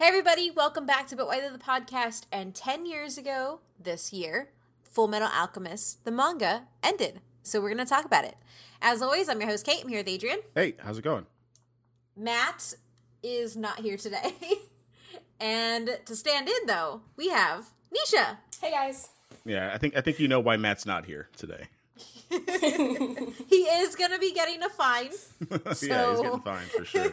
Hey everybody, welcome back to But Why the Podcast, and 10 years ago this year, Fullmetal Alchemist, the manga, ended. So we're going to talk about it. As always, I'm your host, Kate. I'm here with Adrian. Hey, how's it going? Matt is not here today. And to stand in, though, we have Nisha. Hey guys. Yeah, I think you know why Matt's not here today. He is going to be getting a fine. So... yeah, he's getting fined for sure.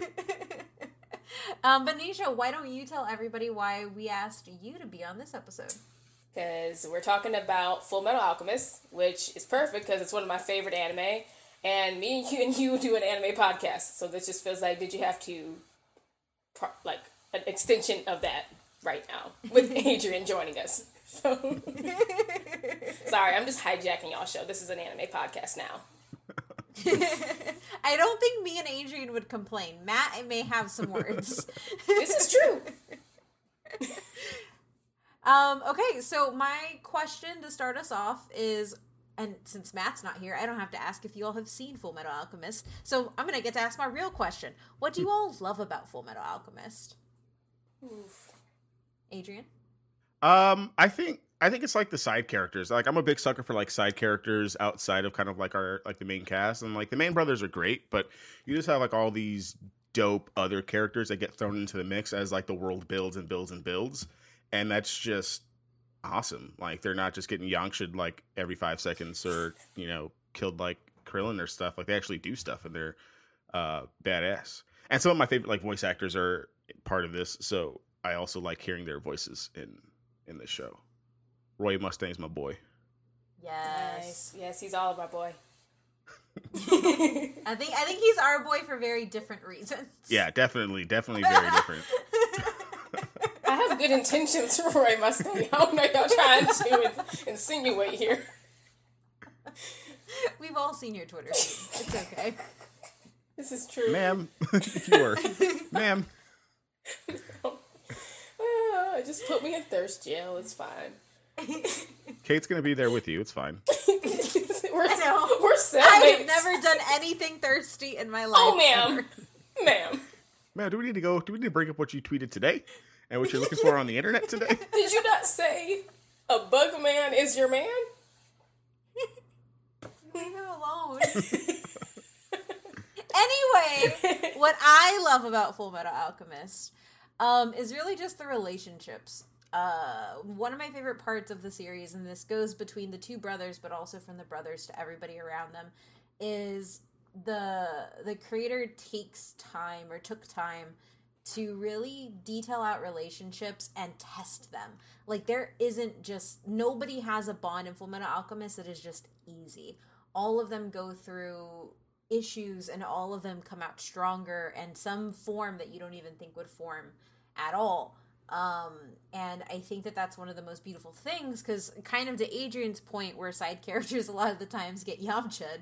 But Nisha, why don't you tell everybody why we asked you to be on this episode? Because we're talking about Fullmetal Alchemist, which is perfect because it's one of my favorite anime, and me and you do an anime podcast, so this just feels like Did You Have To, like an extension of that right now with Adrian joining us. So sorry, I'm just hijacking y'all's show. This is an anime podcast now. I don't think me and Adrian would complain. Matt, I may have some words. This is true. Okay, so my question to start us off is, and since Matt's not here, I don't have to ask if you all have seen Fullmetal Alchemist. So I'm going to get to ask my real question. What do you all love about Fullmetal Alchemist? Oof. Adrian? I think it's like the side characters. Like, I'm a big sucker for like side characters outside of kind of like our like the main cast, and like the main brothers are great, but you just have like all these dope other characters that get thrown into the mix as like the world builds and builds and builds, and that's just awesome. Like, they're not just getting yangshed like every 5 seconds or, you know, killed like Krillin or stuff. Like, they actually do stuff and they're badass. And some of my favorite like voice actors are part of this, so I also like hearing their voices in this show. Roy Mustang's my boy. Yes. Yes, he's all of my boy. I think he's our boy for very different reasons. Yeah, definitely very different. I have good intentions for Roy Mustang. I don't know y'all trying to insinuate here. We've all seen your Twitter. It's okay. This is true. Ma'am. You are. Ma'am. No. Just put me in thirst jail. It's fine. Kate's gonna be there with you. It's fine. We're sad. I have never done anything thirsty in my life. Oh, ma'am, ever. Ma'am, do we need to go? Do we need to bring up what you tweeted today and what you're looking for on the internet today? Did you not say a bug man is your man? Leave him alone. Anyway, what I love about Fullmetal Alchemist is really just the relationships. One of my favorite parts of the series, and this goes between the two brothers, but also from the brothers to everybody around them, is the creator took time to really detail out relationships and test them. Like, there isn't just, nobody has a bond in Fullmetal Alchemist that is just easy. All of them go through issues, and all of them come out stronger, and some form that you don't even think would form at all. And I think that that's one of the most beautiful things, because kind of to Adrian's point where side characters a lot of the times get yamcha'd,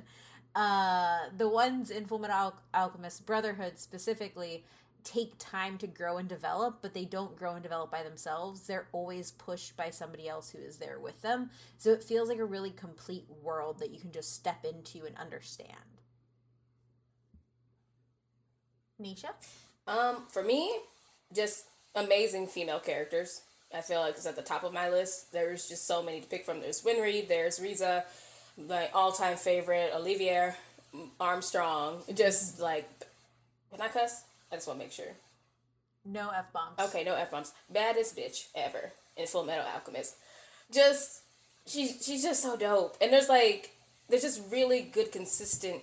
the ones in Fullmetal Alchemist Brotherhood specifically take time to grow and develop, but they don't grow and develop by themselves. They're always pushed by somebody else who is there with them. So it feels like a really complete world that you can just step into and understand. Nisha? For me, just... amazing female characters. I feel like it's at the top of my list. There's just so many to pick from. There's Winry, there's Riza, my all-time favorite, Olivier, Armstrong. Just like, can I cuss? I just want to make sure. No F-bombs. Okay, no F-bombs. Baddest bitch ever in Fullmetal Alchemist. Just, she's just so dope. And there's just really good, consistent,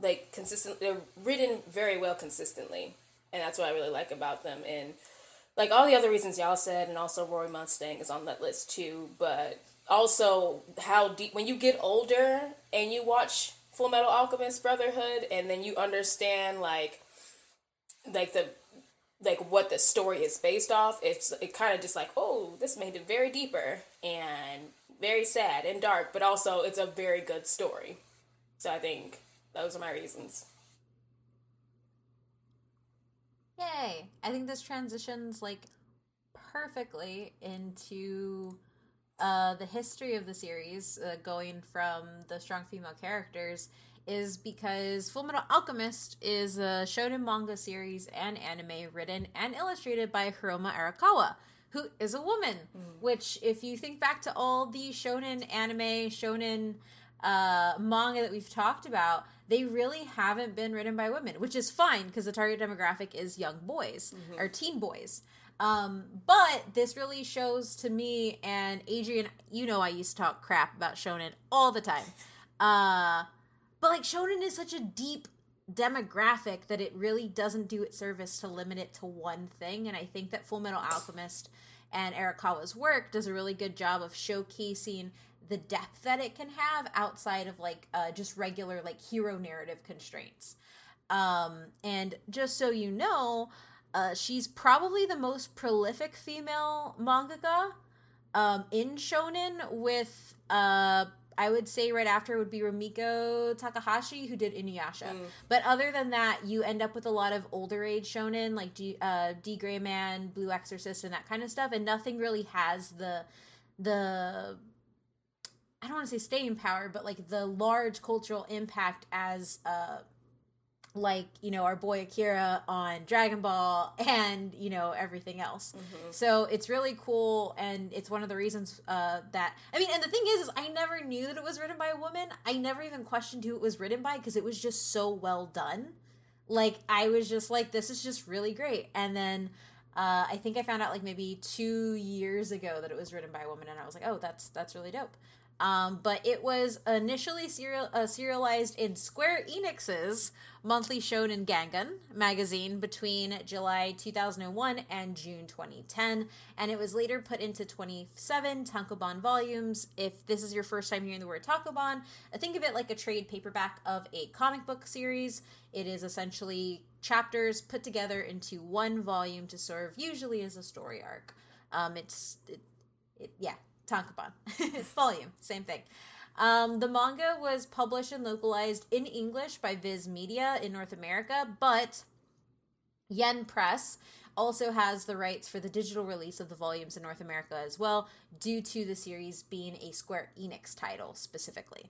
they're written very well consistently. And that's what I really like about them. And like all the other reasons y'all said, and also Roy Mustang is on that list too, but also how deep, when you get older and you watch Fullmetal Alchemist Brotherhood, and then you understand like what the story is based off, it kind of just like, oh, this made it very deeper and very sad and dark, but also it's a very good story. So I think those are my reasons. Yay! I think this transitions, like, perfectly into the history of the series, going from the strong female characters is because Fullmetal Alchemist is a shonen manga series and anime written and illustrated by Hiromu Arakawa, who is a woman. Mm. Which, if you think back to all the shonen anime, shonen manga that we've talked about, they really haven't been written by women, which is fine because the target demographic is young boys, mm-hmm. or teen boys. But this really shows to me, and Adrian, you know I used to talk crap about shonen all the time. But like, shonen is such a deep demographic that it really doesn't do it service to limit it to one thing. And I think that Fullmetal Alchemist and Arakawa's work does a really good job of showcasing the depth that it can have outside of like just regular like hero narrative constraints. And just so you know, she's probably the most prolific female mangaka in shonen, with I would say right after would be Rumiko Takahashi, who did Inuyasha. Mm. But other than that, you end up with a lot of older age shonen like D. Gray Man, Blue Exorcist, and that kind of stuff, and nothing really has the I don't want to say staying power, but like the large cultural impact as like, you know, our boy Akira on Dragon Ball and, you know, everything else. Mm-hmm. So it's really cool, and it's one of the reasons that... I mean, and the thing is I never knew that it was written by a woman. I never even questioned who it was written by because it was just so well done. Like, I was just like, this is just really great. And then I think I found out like maybe 2 years ago that it was written by a woman, and I was like, oh, that's really dope. But it was initially serialized in Square Enix's monthly Shonen Gangan magazine between July 2001 and June 2010, and it was later put into 27 tankobon volumes. If this is your first time hearing the word tankobon, think of it like a trade paperback of a comic book series. It is essentially chapters put together into one volume to serve usually as a story arc. Yeah. Tankobon. Volume. Same thing. The manga was published and localized in English by Viz Media in North America, but Yen Press also has the rights for the digital release of the volumes in North America as well, due to the series being a Square Enix title specifically.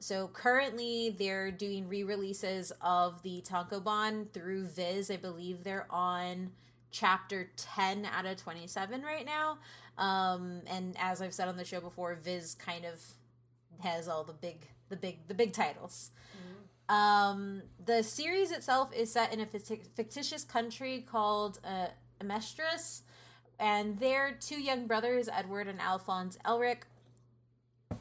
So currently they're doing re-releases of the tankobon through Viz. I believe they're on chapter 10 out of 27 right now. And as I've said on the show before, Viz kind of has all the big titles. Mm-hmm. The series itself is set in a fictitious country called Amestris, and their two young brothers, Edward and Alphonse Elric,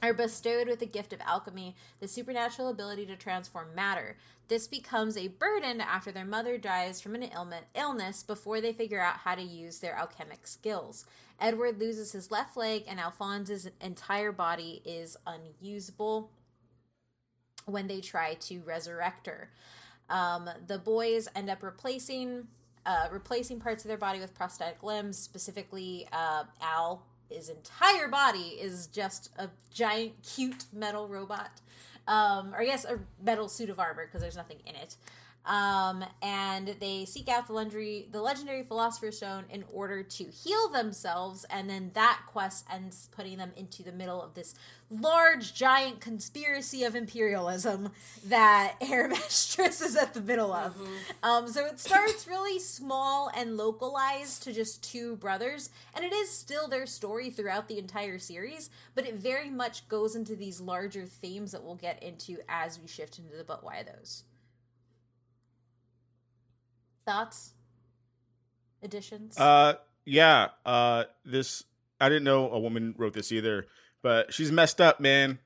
are bestowed with the gift of alchemy, the supernatural ability to transform matter. This becomes a burden after their mother dies from an illness before they figure out how to use their alchemic skills. Edward loses his left leg, and Alphonse's entire body is unusable when they try to resurrect her. The boys end up replacing parts of their body with prosthetic limbs, specifically Al. His entire body is just a giant, cute metal robot. Or yes, a metal suit of armor, because there's nothing in it. And they seek out the legendary Philosopher's Stone in order to heal themselves, and then that quest ends putting them into the middle of this large, giant conspiracy of imperialism that Hermestris is at the middle of. Mm-hmm. So it starts really small and localized to just two brothers, and it is still their story throughout the entire series, but it very much goes into these larger themes that we'll get into as we shift into the But Why Those. Thoughts? Additions? Yeah. This, I didn't know a woman wrote this either, but she's messed up, man.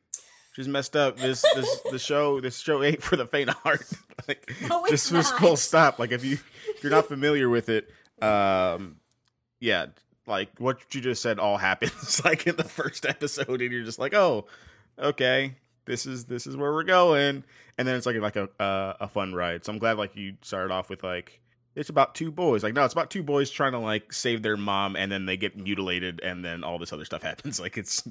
She's messed up. This the show ain't for the faint of heart. Like, no, it's just not. Full stop. Like, if you're not familiar with it, yeah, like what you just said all happens like in the first episode, and you're just like, oh, okay. This is where we're going, and then it's like a fun ride. So I'm glad like you started off with like it's about two boys. Like, no, it's about two boys trying to like save their mom, and then they get mutilated, and then all this other stuff happens. Like it's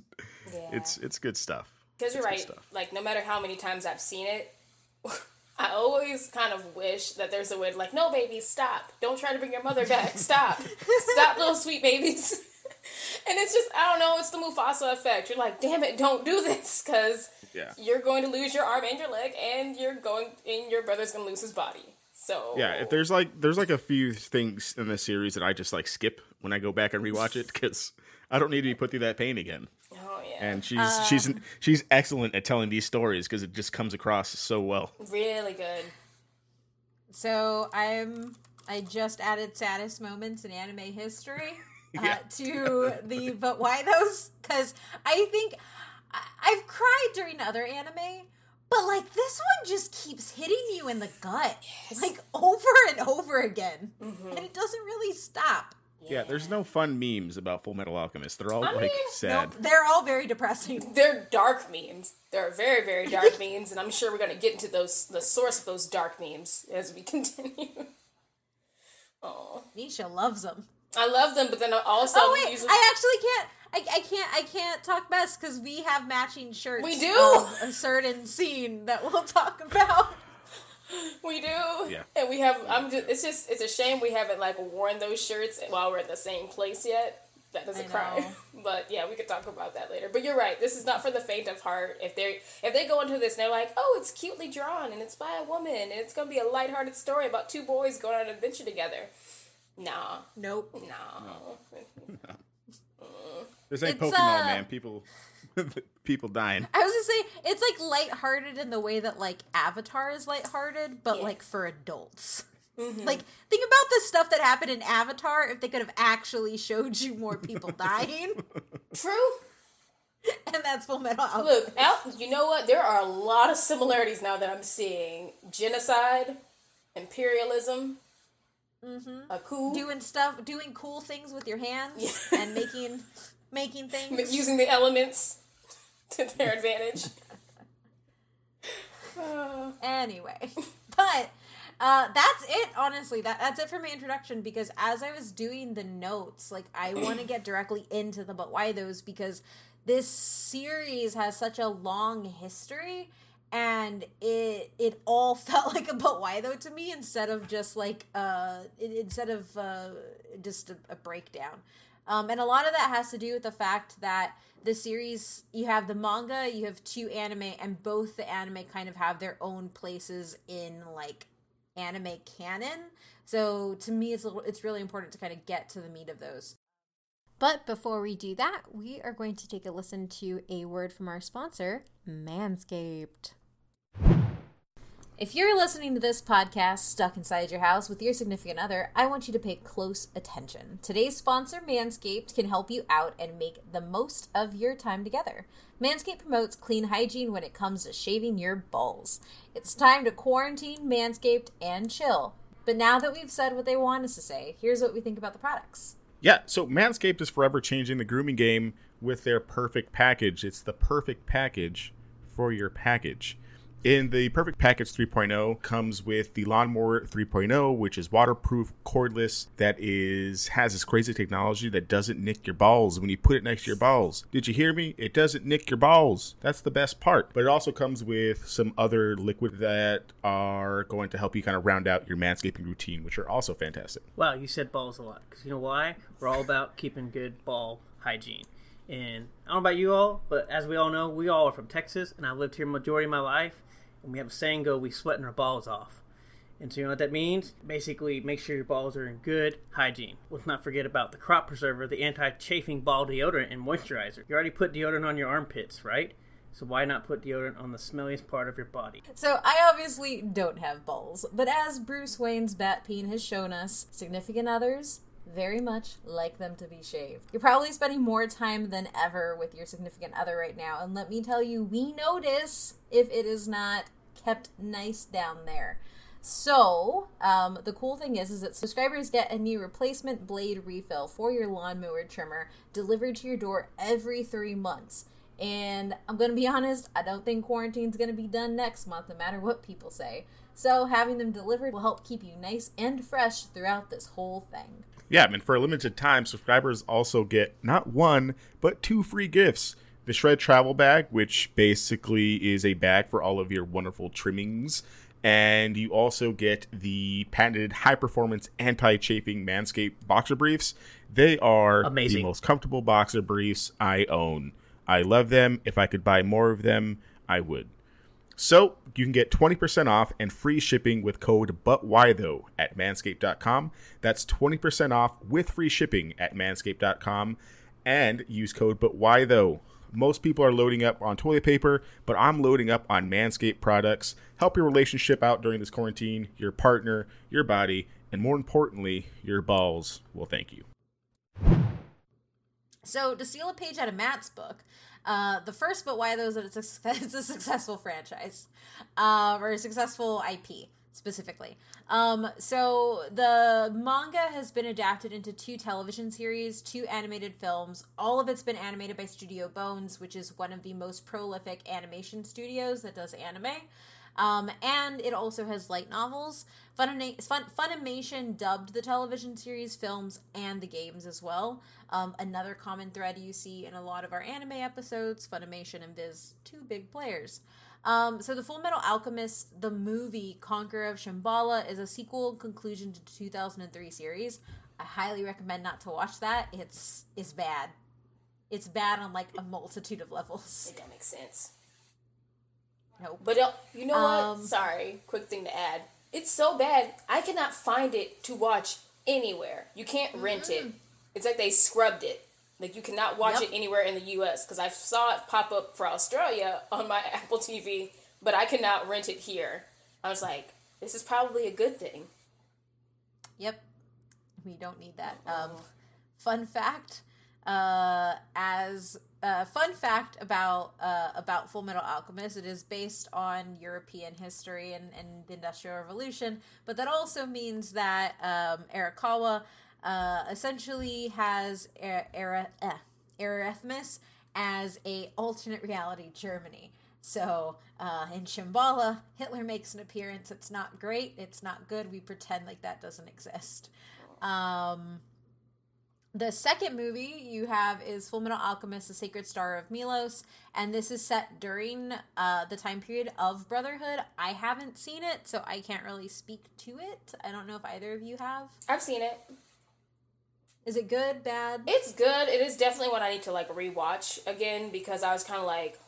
good stuff. Because you're right. Like, no matter how many times I've seen it, I always kind of wish that there's a way to, like, no, baby, stop! Don't try to bring your mother back. Stop! Stop, little sweet babies. And it's just, I don't know. It's the Mufasa effect. You're like, damn it, don't do this, because Yeah. You're going to lose your arm and your leg, and your brother's going to lose his body. So yeah, if there's a few things in this series that I just skip when I go back and rewatch it because I don't need to be put through that pain again. Oh yeah. And she's excellent at telling these stories because it just comes across so well. Really good. So I just added saddest moments in anime history to the but why those? Because I think I've cried during other anime. But, this one just keeps hitting you in the gut, yes. Over and over again. Mm-hmm. And it doesn't really stop. Yeah, there's no fun memes about Fullmetal Alchemist. They're all, sad. No, they're all very depressing. They're dark memes. There are very, very dark memes, and I'm sure we're going to get into the source of those dark memes as we continue. Oh, Nisha loves them. I love them, but then also... Oh, wait, I can't talk best because we have matching shirts. We do of a certain scene that we'll talk about. We do, yeah. And we have. It's a shame we haven't worn those shirts while we're at the same place yet. That doesn't cry, but yeah, we could talk about that later. But you're right. This is not for the faint of heart. If they go into this and they're like, oh, it's cutely drawn and it's by a woman and it's gonna be a lighthearted story about two boys going on an adventure together. Nah. Nope. No. This ain't Pokemon, man. People dying. I was gonna say, it's lighthearted in the way that Avatar is lighthearted, but for adults. Mm-hmm. Think about the stuff that happened in Avatar if they could have actually showed you more people dying. True. And that's Fullmetal Alchemist. Look, you know what? There are a lot of similarities now that I'm seeing. Genocide, imperialism. Mm-hmm. Doing cool things with your hands and making things, using the elements to their advantage. Anyway, but that's it. Honestly, that's it for my introduction because as I was doing the notes, I want to get directly into the but why those because this series has such a long history. And it all felt like a but why though to me instead of just a breakdown, and a lot of that has to do with the fact that the series you have the manga, you have two anime, and both the anime kind of have their own places in anime canon. So to me, it's really important to kind of get to the meat of those. But before we do that, we are going to take a listen to a word from our sponsor, Manscaped. If you're listening to this podcast stuck inside your house with your significant other, I want you to pay close attention. Today's sponsor, Manscaped, can help you out and make the most of your time together. Manscaped promotes clean hygiene when it comes to shaving your balls. It's time to quarantine, Manscaped, and chill. But now that we've said what they want us to say, here's what we think about the products. Yeah, so Manscaped is forever changing the grooming game with their perfect package. It's the perfect package for your package. In the perfect package 3.0 comes with the Lawnmower 3.0, which is waterproof, cordless, has this crazy technology that doesn't nick your balls when you put it next to your balls. Did you hear me? It doesn't nick your balls. That's the best part. But it also comes with some other liquid that are going to help you kind of round out your manscaping routine, which are also fantastic. Wow, you said balls a lot. Because you know why? We're all about keeping good ball hygiene. And I don't know about you all, but as we all know, we all are from Texas, and I've lived here majority of my life. And we have a saying go, we sweating our balls off. And so you know what that means? Basically, make sure your balls are in good hygiene. Let's not forget about the crop preserver, the anti-chafing ball deodorant and moisturizer. You already put deodorant on your armpits, right? So why not put deodorant on the smelliest part of your body? So I obviously don't have balls, but as Bruce Wayne's Batpeen has shown us, significant others very much like them to be shaved. You're probably spending more time than ever with your significant other right now, and let me tell you, we notice if it is not kept nice down there. So, the cool thing is that subscribers get a new replacement blade refill for your lawnmower trimmer delivered to your door every 3 months. And I'm going to be honest, I don't think quarantine's going to be done next month, no matter what people say. So having them delivered will help keep you nice and fresh throughout this whole thing. Yeah, and for a limited time, subscribers also get not one, but 2 free gifts. The Shred Travel Bag, which basically is a bag for all of your wonderful trimmings. And you also get the patented high-performance anti-chafing Manscaped boxer briefs. They are amazing. The most comfortable boxer briefs I own. I love them. If I could buy more of them, I would. So you can get 20% off and free shipping with code BUTWHYTHOUGH at manscaped.com. That's 20% off with free shipping at manscaped.com and use code BUTWHYTHOUGH. Most people are loading up on toilet paper, but I'm loading up on Manscaped products. Help your relationship out during this quarantine, your partner, your body, and more importantly, your balls will thank you. So to steal a page out of Matt's book, the first but why those that it's a successful franchise or a successful IP specifically. So the manga has been adapted into 2 television series, 2 animated films. All of it's been animated by Studio Bones, which is one of the most prolific animation studios that does anime. And it also has light novels. Funimation dubbed the television series, films, and the games as well. Another common thread you see in a lot of our anime episodes, Funimation and Viz, 2 big players. So the Fullmetal Alchemist, the movie Conqueror of Shamballa, is a sequel and conclusion to the 2003 series. I highly recommend not to watch that. It's bad. It's bad on like a multitude of levels. That makes sense. Nope. But you know what? Sorry, quick thing to add. It's so bad, I cannot find it to watch anywhere. You can't rent it. It's like they scrubbed it. Like, you cannot watch it anywhere in the U.S. Because I saw it pop up for Australia on my Apple TV, but I could not rent it here. I was like, this is probably a good thing. Yep. We don't need that. Fun fact about Fullmetal Alchemist, it is based on European history and the Industrial Revolution, but that also means that Arakawa essentially has Erasmus as a alternate reality Germany. So in Shambhala, Hitler makes an appearance. It's not great. It's not good. We pretend like that doesn't exist. The second movie you have is Fullmetal Alchemist, The Sacred Star of Milos, and this is set during the time period of Brotherhood. I haven't seen it, so I can't really speak to it. I don't know if either of you have. I've seen it. Is it good, bad? It's good. It is definitely one I need to, like, rewatch again because I was kind of like,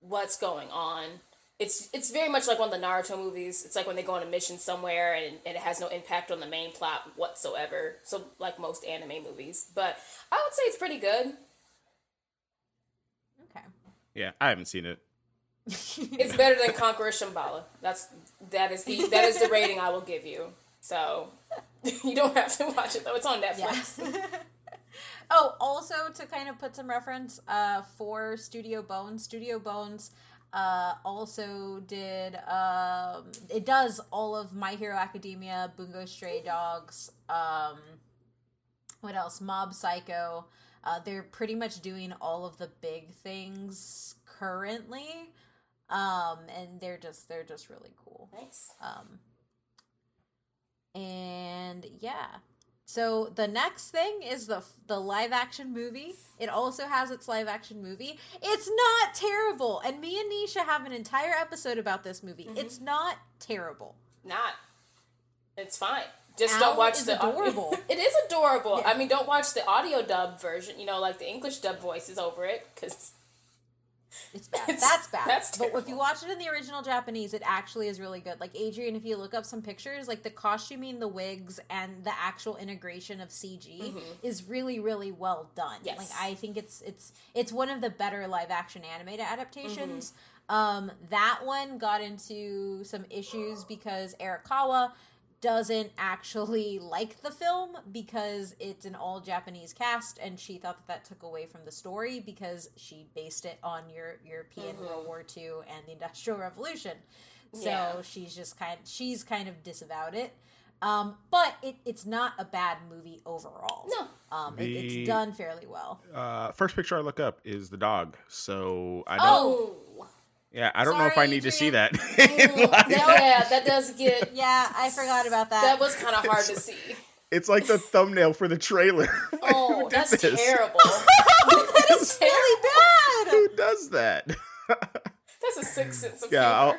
what's going on? It's very much like one of the Naruto movies. It's like when they go on a mission somewhere and it has no impact on the main plot whatsoever. So, like most anime movies. But I would say it's pretty good. Okay. Yeah, I haven't seen it. It's better than Conqueror Shambhala. That is the rating I will give you. So, you don't have to watch it, though. It's on Netflix. Yeah. Oh, also, to kind of put some reference for Studio Bones... also did, it does all of My Hero Academia, Bungo Stray Dogs, what else? Mob Psycho. They're pretty much doing all of the big things currently. And they're just really cool. Nice. And yeah. So the next thing is the live action movie. It also has its live action movie. It's not terrible. And me and Nisha have an entire episode about this movie. Mm-hmm. It's not terrible. Not. It's fine. Just don't watch the adorable. It is adorable. Yeah. I mean, don't watch the audio dub version, you know, like the English dub voices over it cuz it's bad. That's bad. That's terrible. But if you watch it in the original Japanese, it actually is really good. Like, Adrian, if you look up some pictures, like, the costuming, the wigs, and the actual integration of CG is really, really well done. Yes. Like, I think it's one of the better live-action anime adaptations. Mm-hmm. That one got into some issues because Arakawa doesn't actually like the film because it's an all-Japanese cast, and she thought that took away from the story because she based it on European World War II and the Industrial Revolution. So she's kind of disavowed it. But it's not a bad movie overall. No. It's done fairly well. First picture I look up is the dog, so I don't... Oh! Yeah, I don't know if I need Adrian. To see that. That does get... Yeah, I forgot about that. That was kind of hard to see. It's like the thumbnail for the trailer. Oh, that's terrible. That is really bad. Who does that? That's a sick sense of humor. Yeah,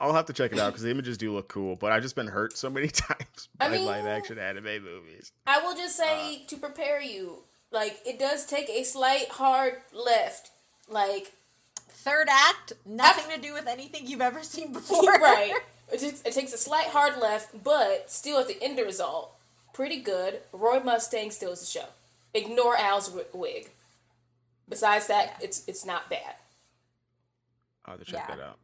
I'll have to check it out because the images do look cool, but I've just been hurt so many times by live-action anime movies. I will just say to prepare you, like, it does take a slight hard left, like... Third act, nothing to do with anything you've ever seen before. Right. It takes a slight hard left, but still at the end result, pretty good. Roy Mustang steals the show. Ignore Al's wig. Besides that, it's not bad. I'll have to check that out.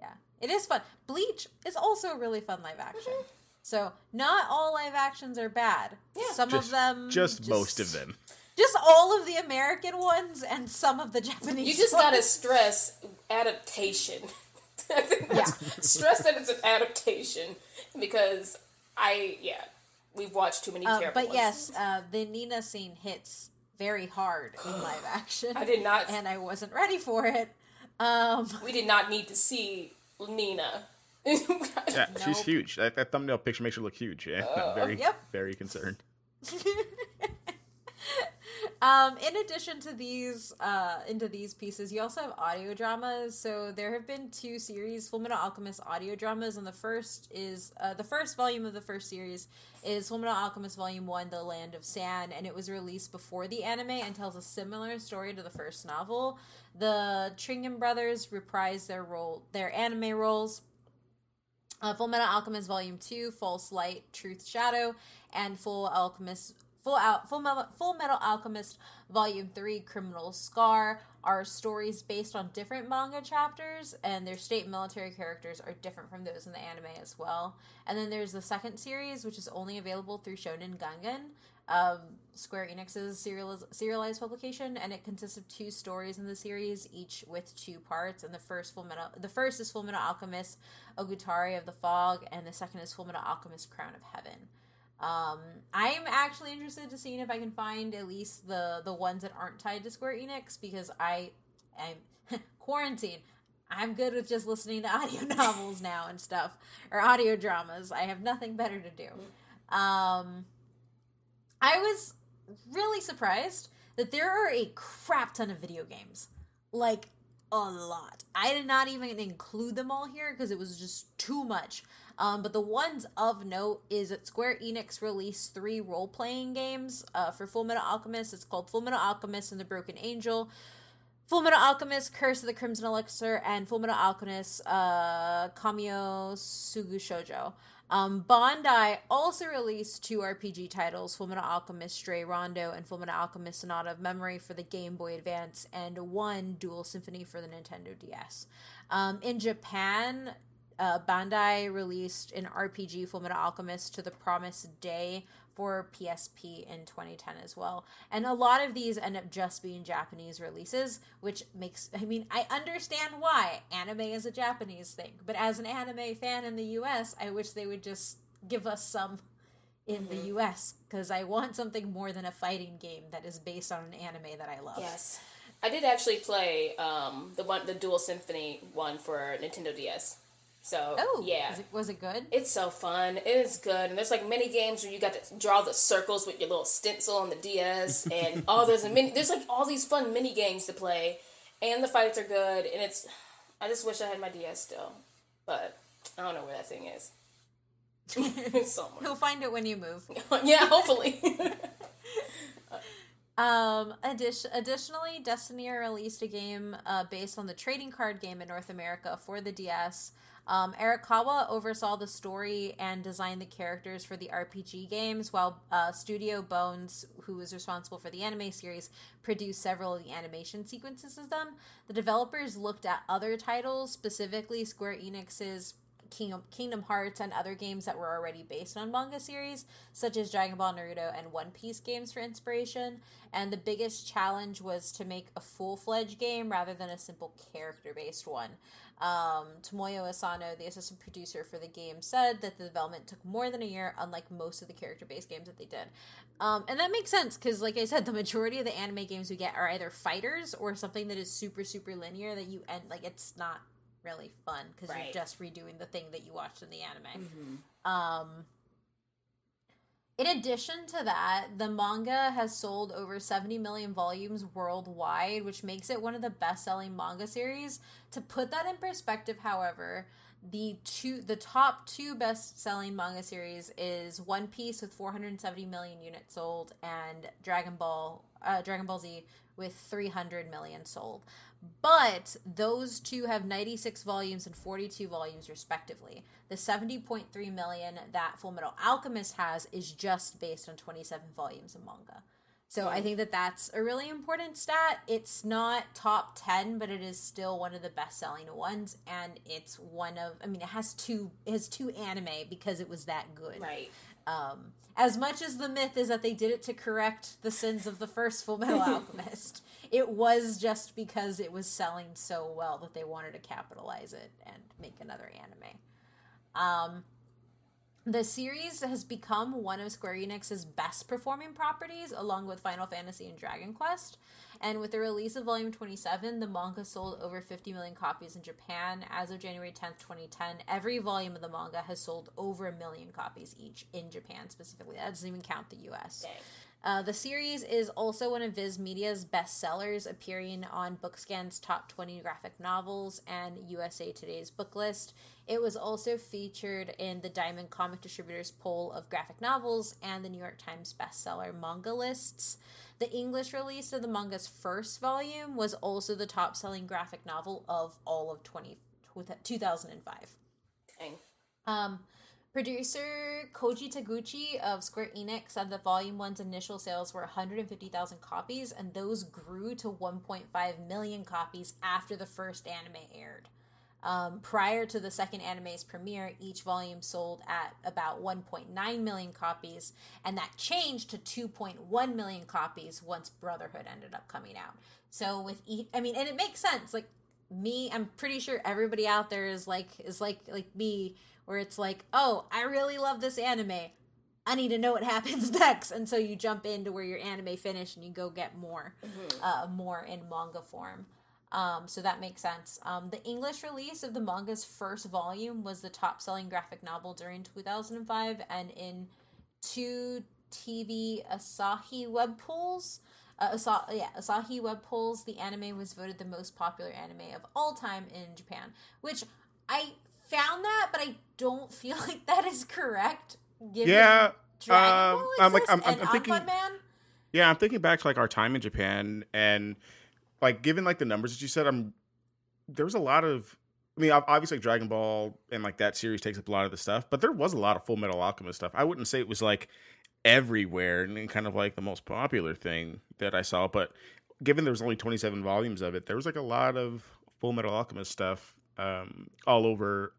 Yeah. It is fun. Bleach is also really fun live action. Mm-hmm. So, not all live actions are bad. Yeah. Some of them... Just most of them. Just all of the American ones and some of the Japanese ones. You just gotta stress adaptation. I think stress that it's an adaptation because we've watched too many terrible ones. But yes, the Nina scene hits very hard in live action. I did not... And I wasn't ready for it. We did not need to see Nina. Yeah, nope. She's huge. That thumbnail picture makes her look huge. Yeah, I'm very concerned. In addition to these, pieces, you also have audio dramas. So there have been two series, Fullmetal Alchemist audio dramas, and the first volume of the first series is Fullmetal Alchemist Volume 1, The Land of Sand, and it was released before the anime and tells a similar story to the first novel. The Tringham brothers reprise their anime roles. Fullmetal Alchemist Volume 2, False Light, Truth, Shadow, and Fullmetal Alchemist Volume 3, Criminal Scar, are stories based on different manga chapters, and their state military characters are different from those in the anime as well. And then there's the second series, which is only available through Shonen Gangan, Square Enix's serialized publication, and it consists of two stories in the series, each with two parts. And the first is Fullmetal Alchemist Ogutari of the Fog, and the second is Fullmetal Alchemist Crown of Heaven. I'm actually interested to seeing if I can find at least the ones that aren't tied to Square Enix, because I'm quarantined. I'm good with just listening to audio novels now and stuff, or audio dramas. I have nothing better to do. I was really surprised that there are a crap ton of video games. Like, a lot. I did not even include them all here because it was just too much. But the ones of note is that Square Enix released 3 role-playing games for Fullmetal Alchemist. It's called Fullmetal Alchemist and the Broken Angel, Fullmetal Alchemist, Curse of the Crimson Elixir, and Fullmetal Alchemist Kamio Sugu Shoujo. Bandai also released 2 RPG titles, Fullmetal Alchemist Stray Rondo and Fullmetal Alchemist Sonata of Memory for the Game Boy Advance, and 1 Dual Symphony for the Nintendo DS. In Japan, Bandai released an RPG, Fullmetal Alchemist To the Promised Day, for PSP in 2010 as well. And a lot of these end up just being Japanese releases, which makes... I mean, I understand why. Anime is a Japanese thing. But as an anime fan in the US, I wish they would just give us some in the US, because I want something more than a fighting game that is based on an anime that I love. Yes. I did actually play the Dual Symphony one for Nintendo DS. So, yeah. Was it good? It's so fun. It is good. And there's, like, mini games where you got to draw the circles with your little stencil on the DS. And there's, like, all these fun mini games to play. And the fights are good. And it's... I just wish I had my DS still. But I don't know where that thing is. It's somewhere. You'll find it when you move. Yeah, hopefully. Additionally, Destiny released a game based on the trading card game in North America for the DS. Arakawa oversaw the story and designed the characters for the RPG games, while Studio Bones, who was responsible for the anime series, produced several of the animation sequences of them. The developers looked at other titles, specifically Square Enix's Kingdom Hearts and other games that were already based on manga series, such as Dragon Ball, Naruto, and One Piece games for inspiration. And the biggest challenge was to make a full-fledged game rather than a simple character-based one. Tomoyo Asano, the assistant producer for the game, said that the development took more than a year, unlike most of the character-based games that they did. And that makes sense, because like I said, the majority of the anime games we get are either fighters or something that is super, super linear that you end, like, it's not really fun because you're just redoing the thing that you watched in the anime. Mm-hmm. In addition to that, the manga has sold over 70 million volumes worldwide, which makes it one of the best-selling manga series. To put that in perspective, however, The top two best-selling manga series is One Piece with 470 million units sold and Dragon Ball Z with 300 million sold. But those two have 96 volumes and 42 volumes respectively. The 70.3 million that Fullmetal Alchemist has is just based on 27 volumes of manga. So I think that that's a really important stat. It's not top 10, but it is still one of the best-selling ones, and it's one of, I mean, it has two anime because it was that good. Right. As much as the myth is that they did it to correct the sins of the first Fullmetal Alchemist, it was just because it was selling so well that they wanted to capitalize it and make another anime. The series has become one of Square Enix's best-performing properties, along with Final Fantasy and Dragon Quest. And with the release of Volume 27, the manga sold over 50 million copies in Japan. As of January 10th, 2010, every volume of the manga has sold over 1 million copies each in Japan, specifically. That doesn't even count the U.S. Okay. The series is also one of Viz Media's bestsellers, appearing on BookScan's Top 20 Graphic Novels and USA Today's Book List. It was also featured in the Diamond Comic Distributors poll of graphic novels and the New York Times bestseller manga lists. The English release of the manga's first volume was also the top-selling graphic novel of all of 2005. Dang. Producer Koji Taguchi of Square Enix said that Volume 1's initial sales were 150,000 copies, and those grew to 1.5 million copies after the first anime aired. Prior to the second anime's premiere, each volume sold at about 1.9 million copies, and that changed to 2.1 million copies once Brotherhood ended up coming out. So with and it makes sense. Like me, I'm pretty sure everybody out there is like me, where it's like, oh, I really love this anime. I need to know what happens next. And so you jump into where your anime finished and you go get more in manga form. So that makes sense. The English release of the manga's first volume was the top-selling graphic novel during 2005. And in 2 TV Asahi web polls... Asahi web polls, the anime was voted the most popular anime of all time in Japan. Which I... found that, but I don't feel like that is correct. Yeah, I'm thinking back to like our time in Japan, and like given like the numbers that you said, there was a lot of. I mean, obviously like Dragon Ball and like that series takes up a lot of the stuff, but there was a lot of Fullmetal Alchemist stuff. I wouldn't say it was like everywhere and kind of like the most popular thing that I saw, but given there was only 27 volumes of it, there was like a lot of Fullmetal Alchemist stuff all over.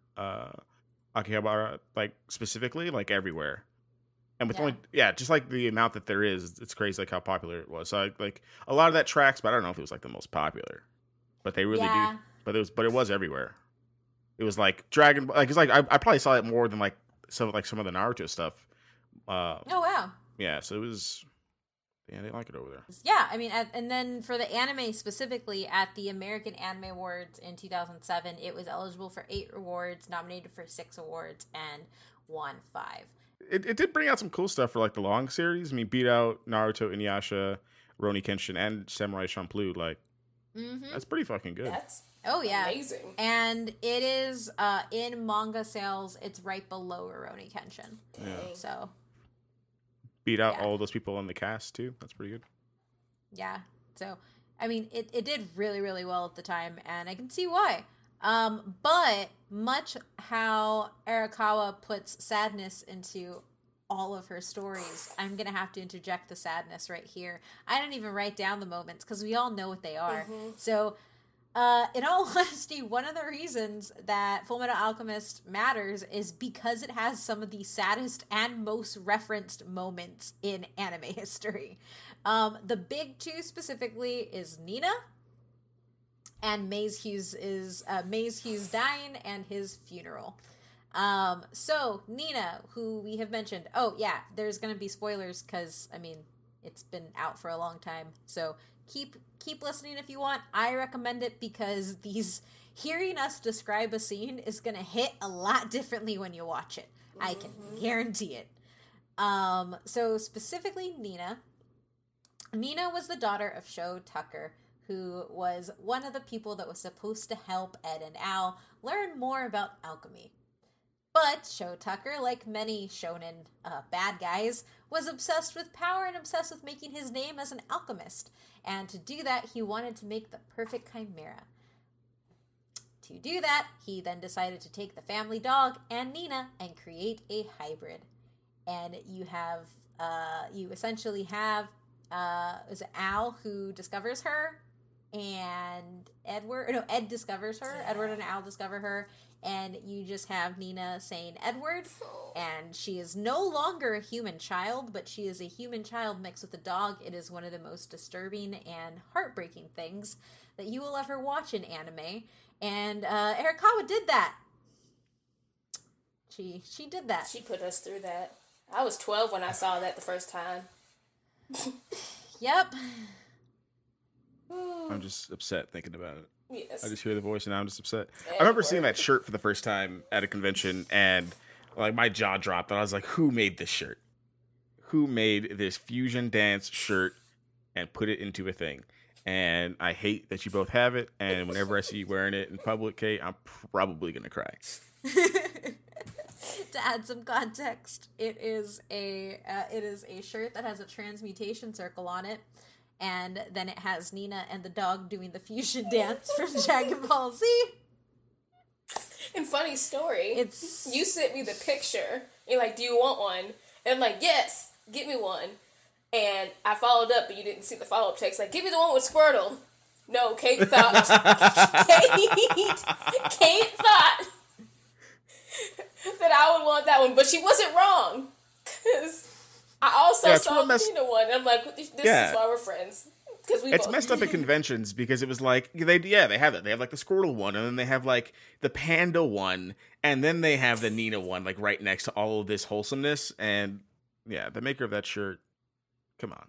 Akihabara, like specifically, like everywhere, and with just like the amount that there is, it's crazy like how popular it was. So like a lot of that tracks, but I don't know if it was like the most popular, but they really do. But it was everywhere. It was like Dragon, like it's like I probably saw it more than like some of the Naruto stuff. Oh wow! Yeah, so it was. Yeah, they like it over there. Yeah, I mean, and then for the anime specifically, at the American Anime Awards in 2007, it was eligible for 8 awards, nominated for 6 awards, and won 5. It did bring out some cool stuff for, like, the long series. I mean, beat out Naruto, Inuyasha, Rurouni Kenshin, and Samurai Champloo. Like, That's pretty fucking good. Oh, yeah. Amazing. And it is, in manga sales, it's right below Rurouni Kenshin. Yeah. So... beat out all those people on the cast, too. That's pretty good. Yeah. So, I mean, it did really, really well at the time, and I can see why. But much how Arakawa puts sadness into all of her stories, I'm going to have to interject the sadness right here. I didn't even write down the moments, because we all know what they are. Mm-hmm. So... in all honesty, one of the reasons that Fullmetal Alchemist matters is because it has some of the saddest and most referenced moments in anime history. The big two specifically is Nina and Maze Hughes dying and his funeral. So Nina, who we have mentioned, there's going to be spoilers because, I mean, it's been out for a long time, so... Keep listening if you want. I recommend it because hearing us describe a scene is going to hit a lot differently when you watch it. Mm-hmm. I can guarantee it. So specifically Nina. Nina was the daughter of Sho Tucker, who was one of the people that was supposed to help Ed and Al learn more about alchemy. But Sho Tucker, like many shonen bad guys, was obsessed with power and obsessed with making his name as an alchemist. And to do that, he wanted to make the perfect chimera. To do that, he then decided to take the family dog and Nina and create a hybrid. And you have, is it Al who discovers her? And Ed discovers her. Edward and Al discover her. And you just have Nina saying Edward, and she is no longer a human child, but she is a human child mixed with a dog. It is one of the most disturbing and heartbreaking things that you will ever watch in anime. And Arakawa did that. She did that. She put us through that. I was 12 when I saw that the first time. Yep. I'm just upset thinking about it. Yes. I just hear the voice and I'm just upset. Edward. I remember seeing that shirt for the first time at a convention and like my jaw dropped and I was like, who made this shirt? Who made this fusion dance shirt and put it into a thing? And I hate that you both have it, and whenever I see you wearing it in public, Kate, I'm probably going to cry. To add some context, it is a shirt that has a transmutation circle on it. And then it has Nina and the dog doing the fusion dance from Dragon Ball Z. And funny story, you sent me the picture. You're like, do you want one? And I'm like, yes, get me one. And I followed up, but you didn't see the follow-up text. Like, give me the one with Squirtle. No, Kate thought that I would want that one. But she wasn't wrong. Because I also saw Nina one, and I'm like, this is why we're friends. It's messed up at conventions, because it was like, they have that. They have, like, the Squirtle one, and then they have, like, the Panda one, and then they have the Nina one, like, right next to all of this wholesomeness. And, yeah, the maker of that shirt, come on.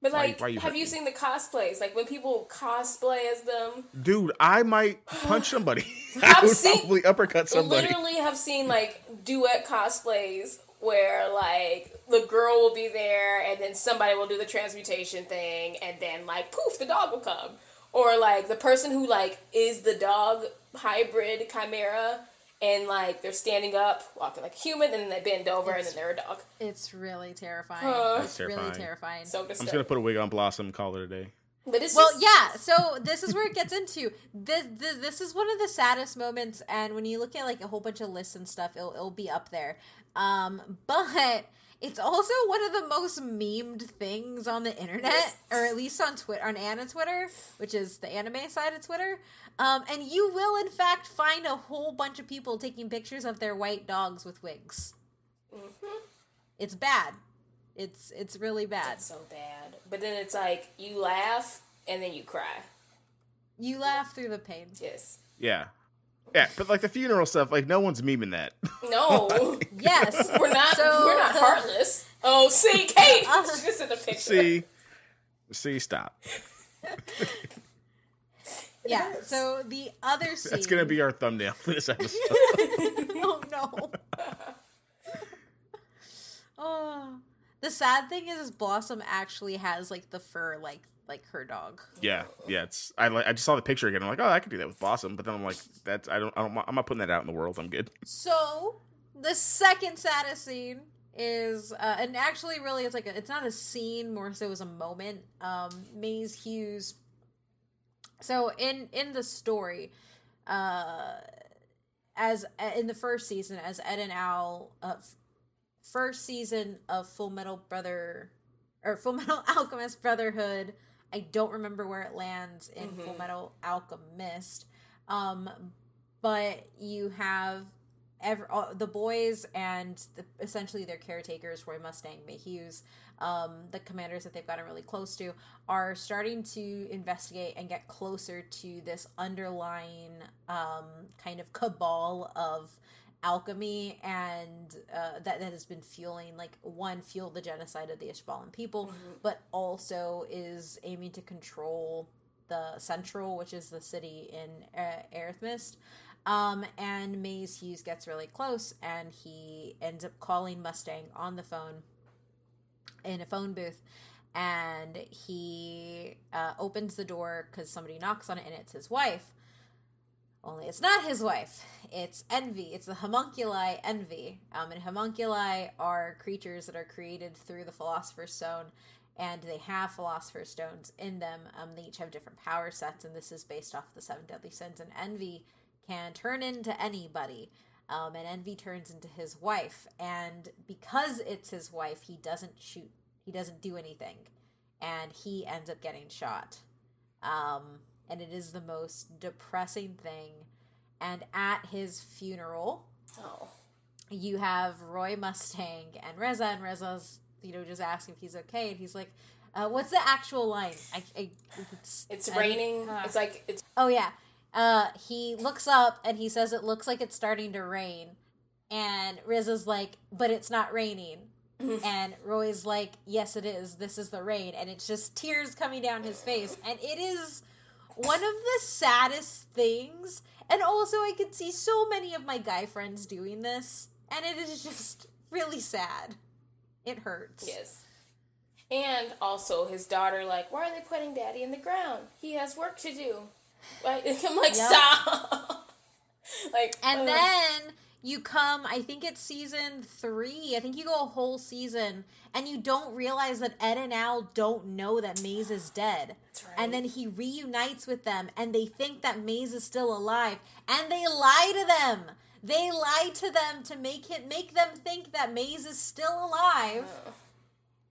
But, like, why have you seen the cosplays? Like, when people cosplay as them? Dude, I might punch somebody. I would probably uppercut somebody. I literally have seen, like, duet cosplays where, like, the girl will be there, and then somebody will do the transmutation thing, and then, like, poof, the dog will come. Or, like, the person who, like, is the dog hybrid chimera, and, like, they're standing up, walking like a human, and then they bend over, and then they're a dog. It's really terrifying. It's really terrifying. So disturbing. I'm just going to put a wig on Blossom and call it a day. So this is where it gets into. This is one of the saddest moments, and when you look at, like, a whole bunch of lists and stuff, it'll be up there. But it's also one of the most memed things on the internet, or at least on Twitter, on Anna Twitter, which is the anime side of Twitter. And you will, in fact, find a whole bunch of people taking pictures of their white dogs with wigs. Mm-hmm. It's bad. It's really bad. It's so bad. But then it's like, you laugh, and then you cry. You laugh through the pain. Yes. Yeah. Yeah, but like the funeral stuff, like no one's memeing that. No. Like, yes. We're not heartless. Oh, see, Kate! She's just in the picture. See, stop. Yeah, so the other scene. That's going to be our thumbnail for this episode. Oh, no. Oh. The sad thing is Blossom actually has like the fur like her dog. Yeah, it's I just saw the picture again. I'm like, "Oh, I could do that with Blossom." But then I'm like, that's I'm not putting that out in the world. I'm good. So, the second saddest scene is and actually really it's like it's not a scene, more so it was a moment. Maze Hughes. So, in the story, as in the first season as Ed and Al first season of Fullmetal Alchemist Brotherhood. I don't remember where it lands in Fullmetal Alchemist. But you have the boys and essentially their caretakers, Roy Mustang, Mayhews, the commanders that they've gotten really close to, are starting to investigate and get closer to this underlying kind of cabal of alchemy and that has been fueling fueled the genocide of the Ishbalan people, but also is aiming to control the Central, which is the city in Aerithmist. And Maze Hughes gets really close, and he ends up calling Mustang on the phone in a phone booth and he opens the door because somebody knocks on it, and it's his wife. Only it's not his wife. It's Envy. It's the homunculi Envy. And homunculi are creatures that are created through the Philosopher's Stone, and they have Philosopher's Stones in them. They each have different power sets, and this is based off the Seven Deadly Sins, and Envy can turn into anybody. And Envy turns into his wife, and because it's his wife, he doesn't shoot. He doesn't do anything, and he ends up getting shot. And it is the most depressing thing. And at his funeral, you have Roy Mustang and Reza's, you know, just asking if he's okay, and he's like, "What's the actual line?" It's raining. It's like it's. Oh yeah. He looks up and he says, "It looks like it's starting to rain." And Reza's like, "But it's not raining." And Roy's like, "Yes, it is. This is the rain." And it's just tears coming down his face. And it is one of the saddest things. And also, I could see so many of my guy friends doing this. And it is just really sad. It hurts. Yes. And also, his daughter, like, "Why are they putting Daddy in the ground? He has work to do." Like, I'm like, yep. Stop. Like, and then you come, I think it's season 3. I think you go a whole season, and you don't realize that Ed and Al don't know that Maze is dead. That's right. And then he reunites with them, and they think that Maze is still alive, and they lie to them. They lie to them to make them think that Maze is still alive. Ugh.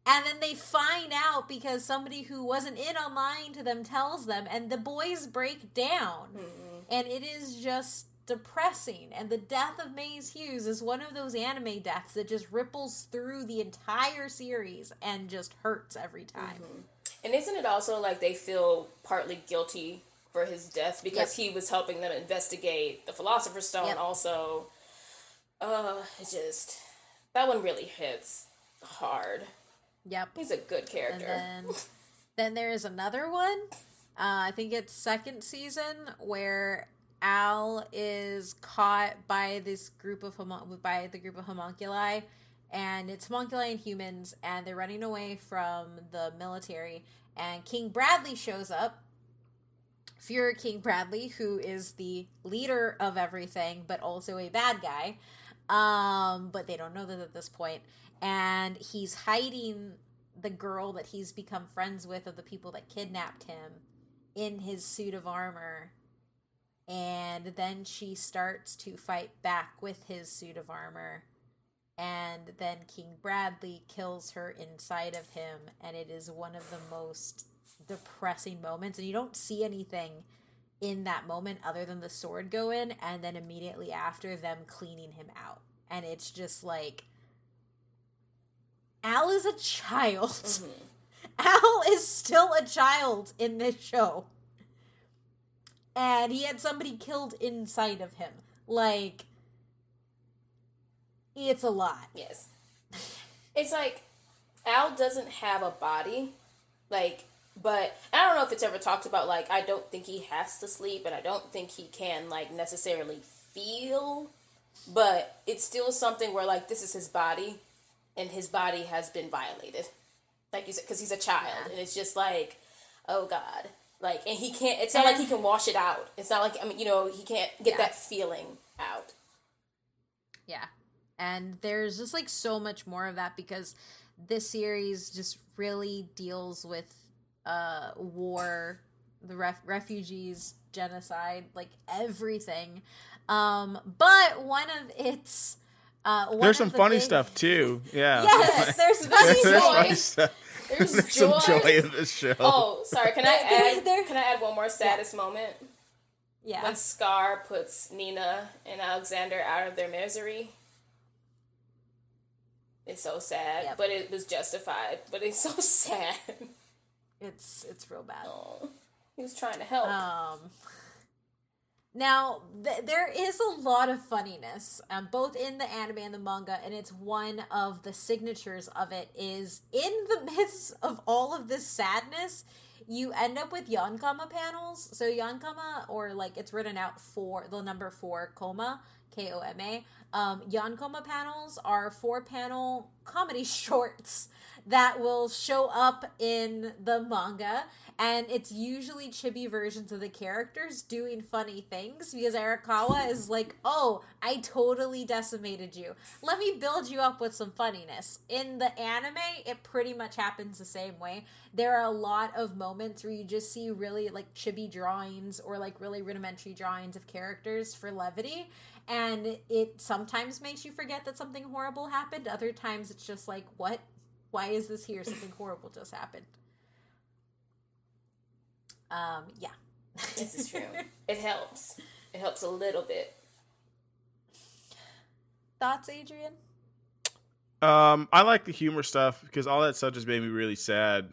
And then they find out because somebody who wasn't in online to them tells them, and the boys break down. Mm-mm. And it is just depressing. And the death of Maze Hughes is one of those anime deaths that just ripples through the entire series and just hurts every time. Mm-hmm. And isn't it also like they feel partly guilty for his death because he was helping them investigate the Philosopher's Stone also? That one really hits hard. Yep. He's a good character. And then there is another one, I think it's 2nd season, where Al is caught by the group of homunculi, and it's homunculi and humans, and they're running away from the military, and King Bradley shows up, Fuhrer King Bradley, who is the leader of everything, but also a bad guy, but they don't know that at this point. And he's hiding the girl that he's become friends with of the people that kidnapped him in his suit of armor. And then she starts to fight back with his suit of armor. And then King Bradley kills her inside of him. And it is one of the most depressing moments. And you don't see anything in that moment other than the sword go in. And then immediately after, them cleaning him out. And it's just like, Al is a child. Mm-hmm. Al is still a child in this show. And he had somebody killed inside of him. Like, it's a lot. Yes. It's like, Al doesn't have a body. Like, but I don't know if it's ever talked about, like, I don't think he has to sleep, and I don't think he can, like, necessarily feel. But it's still something where, like, this is his body. And his body has been violated, like you said, because he's a child, and it's just like, oh God, like, and he can't. It's not like he can wash it out. It's not like he can't get that feeling out. Yeah, and there's just like so much more of that because this series just really deals with war, the refugees, genocide, like everything. But one of its there's some funny stuff, too. Yeah. Yes, there's funny joy. There's some joy in this show. Oh, sorry. Can I add one more saddest moment? Yeah. When Scar puts Nina and Alexander out of their misery. It's so sad, but it was justified. But it's so sad. It's real bad. Oh, he was trying to help. Now, there is a lot of funniness, both in the anime and the manga, and it's one of the signatures of it is, in the midst of all of this sadness, you end up with Yonkama panels. So Yonkama, or like it's written out for the number 4, Koma, Koma. Yonkoma panels are 4-panel comedy shorts that will show up in the manga, and it's usually chibi versions of the characters doing funny things, because Arakawa is like, oh, I totally decimated you. Let me build you up with some funniness. In the anime, it pretty much happens the same way. There are a lot of moments where you just see really, like, chibi drawings or, like, really rudimentary drawings of characters for levity, and it sometimes makes you forget that something horrible happened. Other times it's just like, what? Why is this here? Something horrible just happened. Yeah. This is true. It helps. It helps a little bit. Thoughts, Adrian? I like the humor stuff because all that stuff just made me really sad.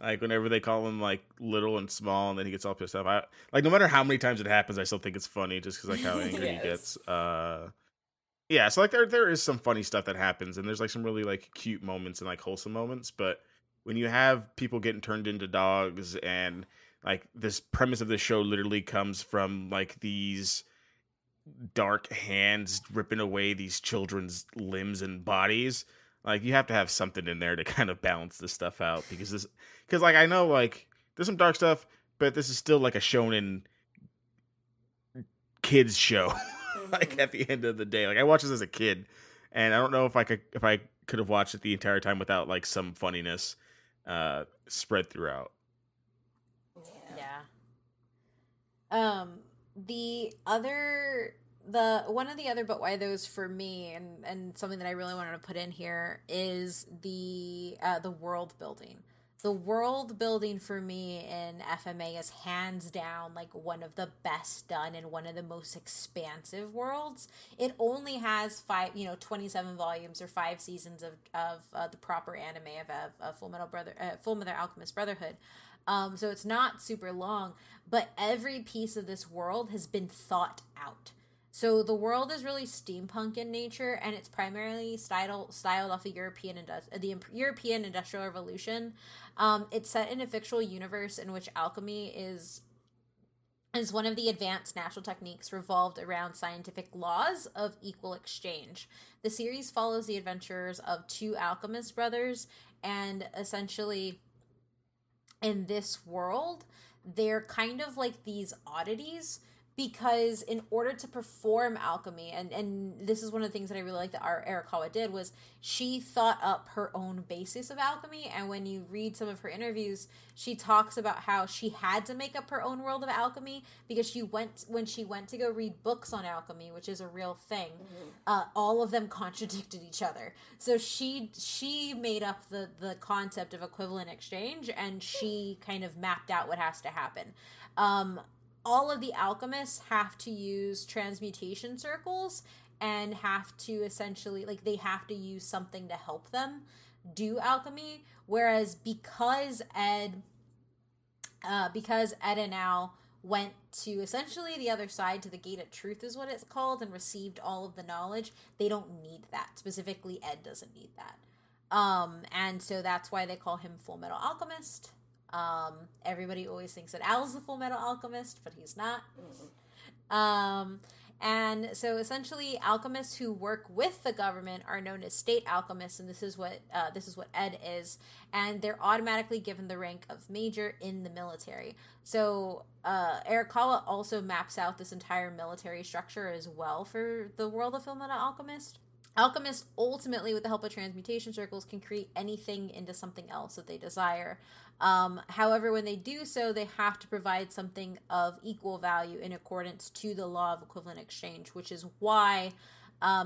Like whenever they call him like little and small and then he gets all pissed off. I, like, no matter how many times it happens, I still think it's funny just because like how angry yes. he gets. Yeah, so like there is some funny stuff that happens, and there's like some really like cute moments and like wholesome moments, but when you have people getting turned into dogs, and like this premise of the show literally comes from like these dark hands ripping away these children's limbs and bodies, like you have to have something in there to kind of balance this stuff out, because like I know like there's some dark stuff, but this is still like a shonen kids show. Like at the end of the day, like I watched this as a kid, and I don't know if I could have watched it the entire time without like some funniness spread throughout. Yeah. The other but why those for me and something that I really wanted to put in here is the world building. The world building for me in FMA is hands down like one of the best done and one of the most expansive worlds. It only has 27 volumes or 5 seasons of the proper anime of Fullmetal Alchemist Brotherhood. So it's not super long, but every piece of this world has been thought out. So the world is really steampunk in nature, and it's primarily styled off of the European Industrial Revolution. It's set in a fictional universe in which alchemy is one of the advanced natural techniques revolved around scientific laws of equal exchange. The series follows the adventures of two alchemist brothers, and essentially in this world, they're kind of like these oddities. Because in order to perform alchemy, and this is one of the things that I really like that Arakawa did, was she thought up her own basis of alchemy. And when you read some of her interviews, she talks about how she had to make up her own world of alchemy because when she went to go read books on alchemy, which is a real thing, all of them contradicted each other. So she made up the concept of equivalent exchange, and she kind of mapped out what has to happen. All of the alchemists have to use transmutation circles and have to essentially, like, they have to use something to help them do alchemy. Whereas because Ed and Al went to essentially the other side, to the Gate of Truth is what it's called, and received all of the knowledge, they don't need that. Specifically, Ed doesn't need that. And so that's why they call him Fullmetal Alchemist. Everybody always thinks that Al's the Fullmetal Alchemist, but he's not. And so essentially, alchemists who work with the government are known as state alchemists, and this is what Ed is. And they're automatically given the rank of major in the military. So Arakawa also maps out this entire military structure as well for the world of Fullmetal Alchemist. Alchemists ultimately, with the help of transmutation circles, can create anything into something else that they desire. However, when they do so, they have to provide something of equal value in accordance to the law of equivalent exchange, which is why,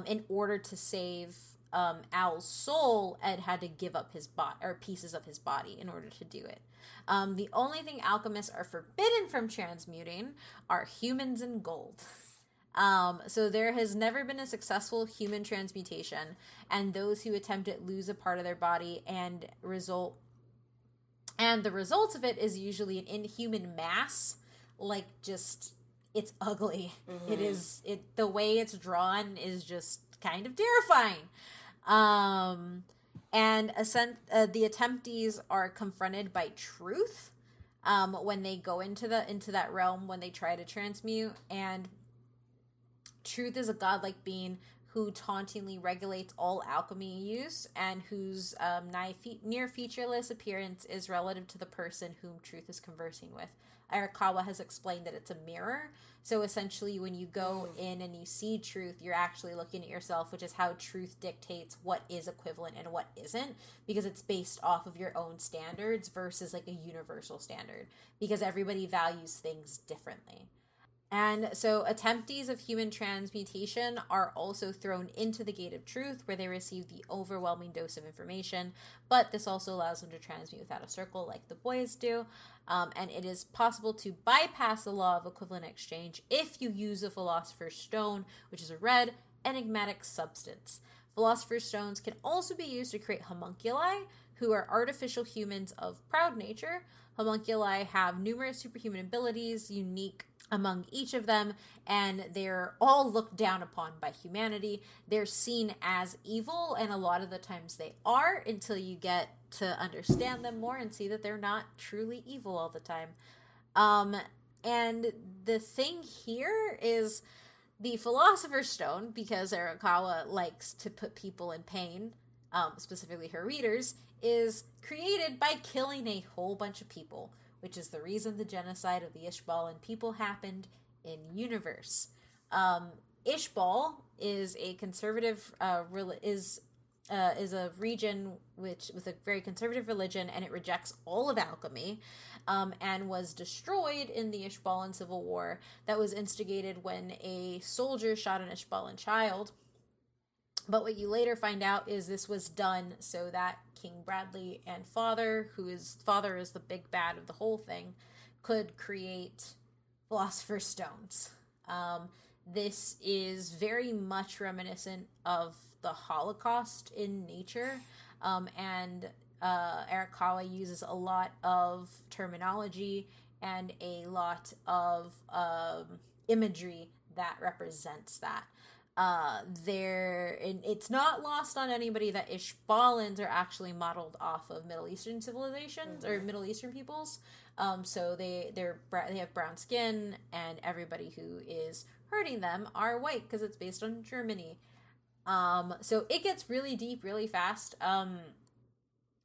in order to save Al's soul, Ed had to give up his body, or pieces of his body, in order to do it. The only thing alchemists are forbidden from transmuting are humans and gold. So there has never been a successful human transmutation, and those who attempt it lose a part of their body, and the result of it is usually an inhuman mass. Like, just, it's ugly. Mm-hmm. It is the way it's drawn is just kind of terrifying. And the attemptees are confronted by truth when they go into that realm when they try to transmute. And truth is a godlike being who tauntingly regulates all alchemy use, and whose near featureless appearance is relative to the person whom Truth is conversing with. Arakawa has explained that it's a mirror, so essentially when you go in and you see Truth, you're actually looking at yourself, which is how Truth dictates what is equivalent and what isn't, because it's based off of your own standards versus like a universal standard, because everybody values things differently. And so attemptees of human transmutation are also thrown into the Gate of Truth, where they receive the overwhelming dose of information, but this also allows them to transmute without a circle like the boys do. And it is possible to bypass the law of equivalent exchange if you use a Philosopher's Stone, which is a red, enigmatic substance. Philosopher's Stones can also be used to create homunculi, who are artificial humans of proud nature. Homunculi have numerous superhuman abilities, unique among each of them, and they're all looked down upon by humanity. They're seen as evil, and a lot of the times they are, until you get to understand them more and see that they're not truly evil all the time. And the thing here is the Philosopher's Stone, because Arakawa likes to put people in pain, specifically her readers, is created by killing a whole bunch of people, which is the reason the genocide of the Ishbalan people happened in universe. Ishbal is a conservative is a region which with a very conservative religion, and it rejects all of alchemy, and was destroyed in the Ishbalan civil war that was instigated when a soldier shot an Ishbalan child. But what you later find out is this was done so that King Bradley and Father, who is the big bad of the whole thing, could create Philosopher's Stones. This is very much reminiscent of the Holocaust in nature, and Arakawa uses a lot of terminology and a lot of imagery that represents that. It's not lost on anybody that Ishbalans are actually modeled off of Middle Eastern civilizations or Middle Eastern peoples. So they have brown skin, and everybody who is hurting them are white because it's based on Germany. So it gets really deep really fast.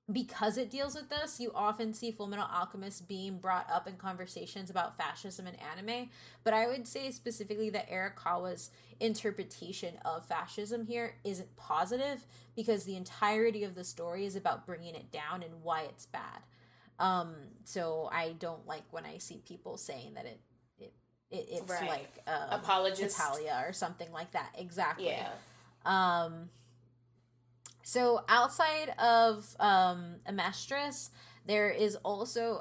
Because it deals with this, you often see Fullmetal Alchemist being brought up in conversations about fascism and anime, but I would say specifically that Arakawa's interpretation of fascism here isn't positive, because the entirety of the story is about bringing it down and why it's bad. So I don't like when I see people saying that it's right. Like apologist Italia or something like that. Exactly. Yeah. So outside of Amestris, there is also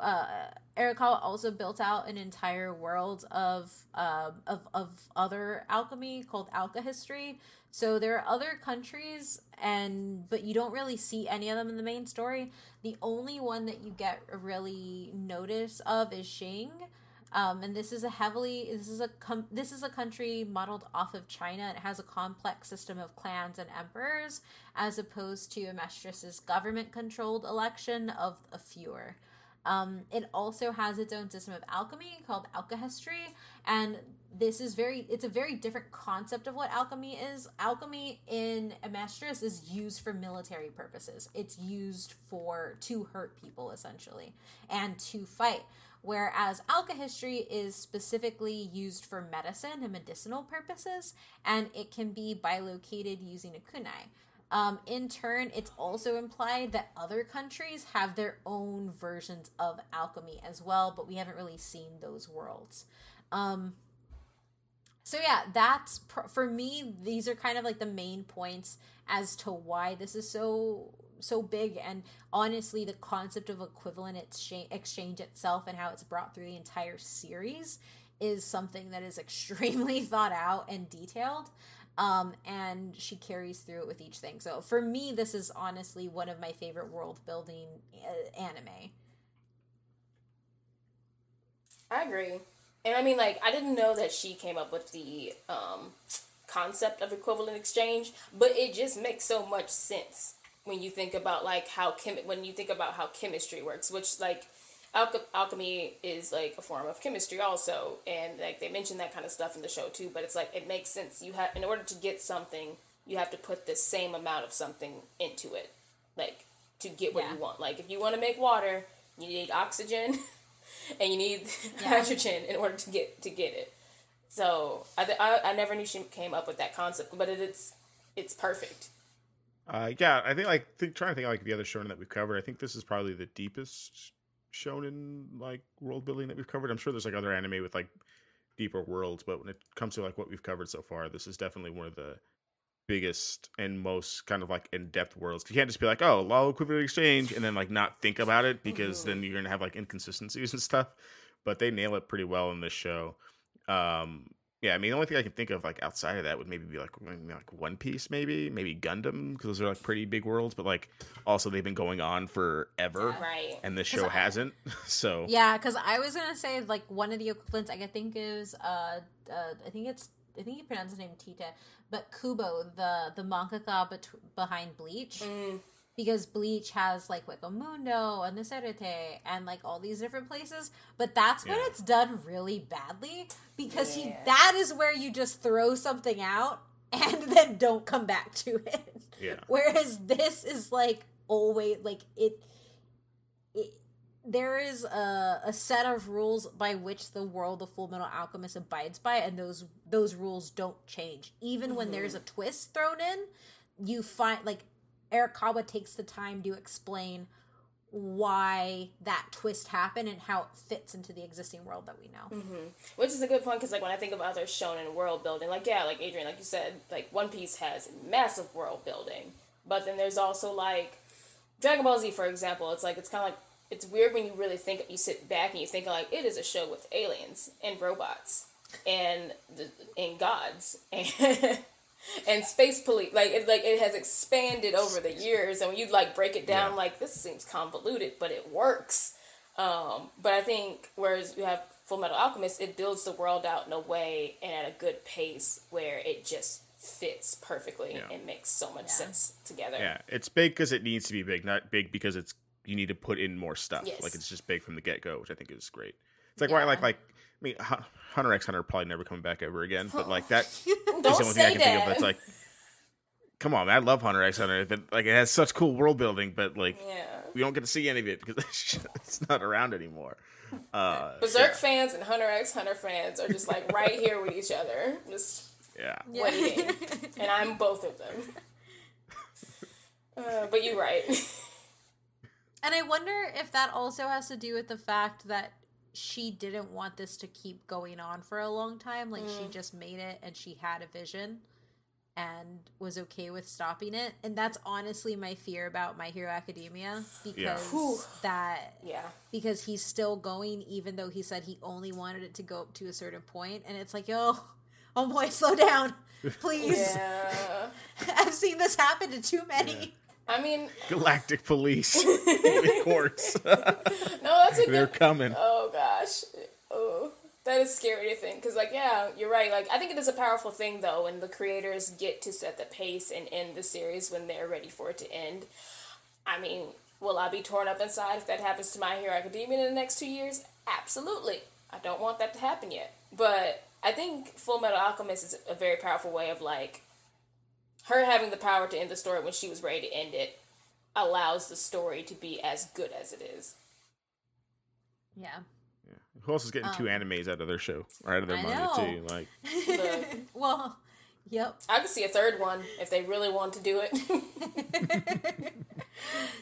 Arakawa also built out an entire world of other alchemy called Alkahestry. So there are other countries, but you don't really see any of them in the main story. The only one that you get really notice of is Xing. And this is a country modeled off of China, and it has a complex system of clans and emperors, as opposed to Amestris's government-controlled election of a fewer. It also has its own system of alchemy called Alkahestry, and it's a very different concept of what alchemy is. Alchemy in Amestris is used for military purposes. It's used to hurt people, essentially, and to fight. Whereas Alkahestry is specifically used for medicine and medicinal purposes, and it can be bilocated using a kunai. In turn, it's also implied that other countries have their own versions of alchemy as well, but we haven't really seen those worlds. So yeah, that's for me, these are kind of like the main points as to why this is so big, and honestly the concept of equivalent exchange itself and how it's brought through the entire series is something that is extremely thought out and detailed, and she carries through it with each thing. So for me, this is honestly one of my favorite world building anime. I agree. And I mean, like, I didn't know that she came up with the concept of equivalent exchange, but it just makes so much sense when you think about like how chemistry works, which like alchemy is like a form of chemistry also, and like they mention that kind of stuff in the show too. But it's like it makes sense. You have, in order to get something you have to put the same amount of something into it, like, to get what you want. Like, if you want to make water, you need oxygen and you need nitrogen in order to get it. So I never knew she came up with that concept, but it's perfect. I think trying to think the other shonen that we've covered. I think this is probably the deepest shonen world building that we've covered. I'm sure there's other anime with deeper worlds, but when it comes to what we've covered so far, this is definitely one of the biggest and most in-depth worlds. You can't just be law equivalent exchange and then not think about it, because then you're gonna have inconsistencies and stuff. But they nail it pretty well in this show. The only thing I can think of outside of that would maybe be One Piece, maybe Gundam, because those are pretty big worlds, but also they've been going on forever, right? And this show hasn't. So because I was gonna say one of the equivalents I think is I think you pronounce the name Tita, but Kubo, the mangaka behind Bleach, because Bleach has Wakamundo and the Serete and all these different places, but that's when it's done really badly, because that is where you just throw something out and then don't come back to it. Yeah. Whereas this is always there is a set of rules by which the world of Fullmetal Alchemist abides by, and those rules don't change. Even when there's a twist thrown in, you find, Arakawa takes the time to explain why that twist happened and how it fits into the existing world that we know. Mm-hmm. Which is a good point, because, when I think of other shonen world building, Adrian, you said, One Piece has massive world building, but then there's also, Dragon Ball Z, for example. It's it's weird when you really think, you sit back and you think it is a show with aliens and robots and gods and space police. It has expanded over the years, and when you break it down, this seems convoluted, but it works. But I think whereas you have Fullmetal Alchemist, it builds the world out in a way and at a good pace where it just fits perfectly and makes so much sense together. Yeah, it's big because it needs to be big, not big because it's. You need to put in more stuff. Yes. It's just big from the get-go, which I think is great. It's why I mean, Hunter x Hunter probably never coming back ever again, but that is the only thing I can think of that's come on, man, I love Hunter x Hunter, but it has such cool world building, but we don't get to see any of it because it's not around anymore. Berserk fans and Hunter x Hunter fans are just right here with each other, just waiting, and I'm both of them. But you're right. And I wonder if that also has to do with the fact that she didn't want this to keep going on for a long time. She just made it, and she had a vision and was okay with stopping it. And that's honestly my fear about My Hero Academia, because he's still going, even though he said he only wanted it to go up to a certain point. And it's oh boy, slow down, please. Yeah. I've seen this happen to too many. Yeah. I mean, galactic police, of course. They're coming. Oh gosh, that is scary to think. Because you're right. I think it is a powerful thing though, when the creators get to set the pace and end the series when they're ready for it to end. I mean, will I be torn up inside if that happens to My Hero Academia in the next 2 years? Absolutely. I don't want that to happen yet. But I think Fullmetal Alchemist is a very powerful way of her having the power to end the story when she was ready to end it allows the story to be as good as it is. Yeah. Who else is getting two animes out of their show? Or out of their manga, too? Well, yep. I could see a third one if they really want to do it.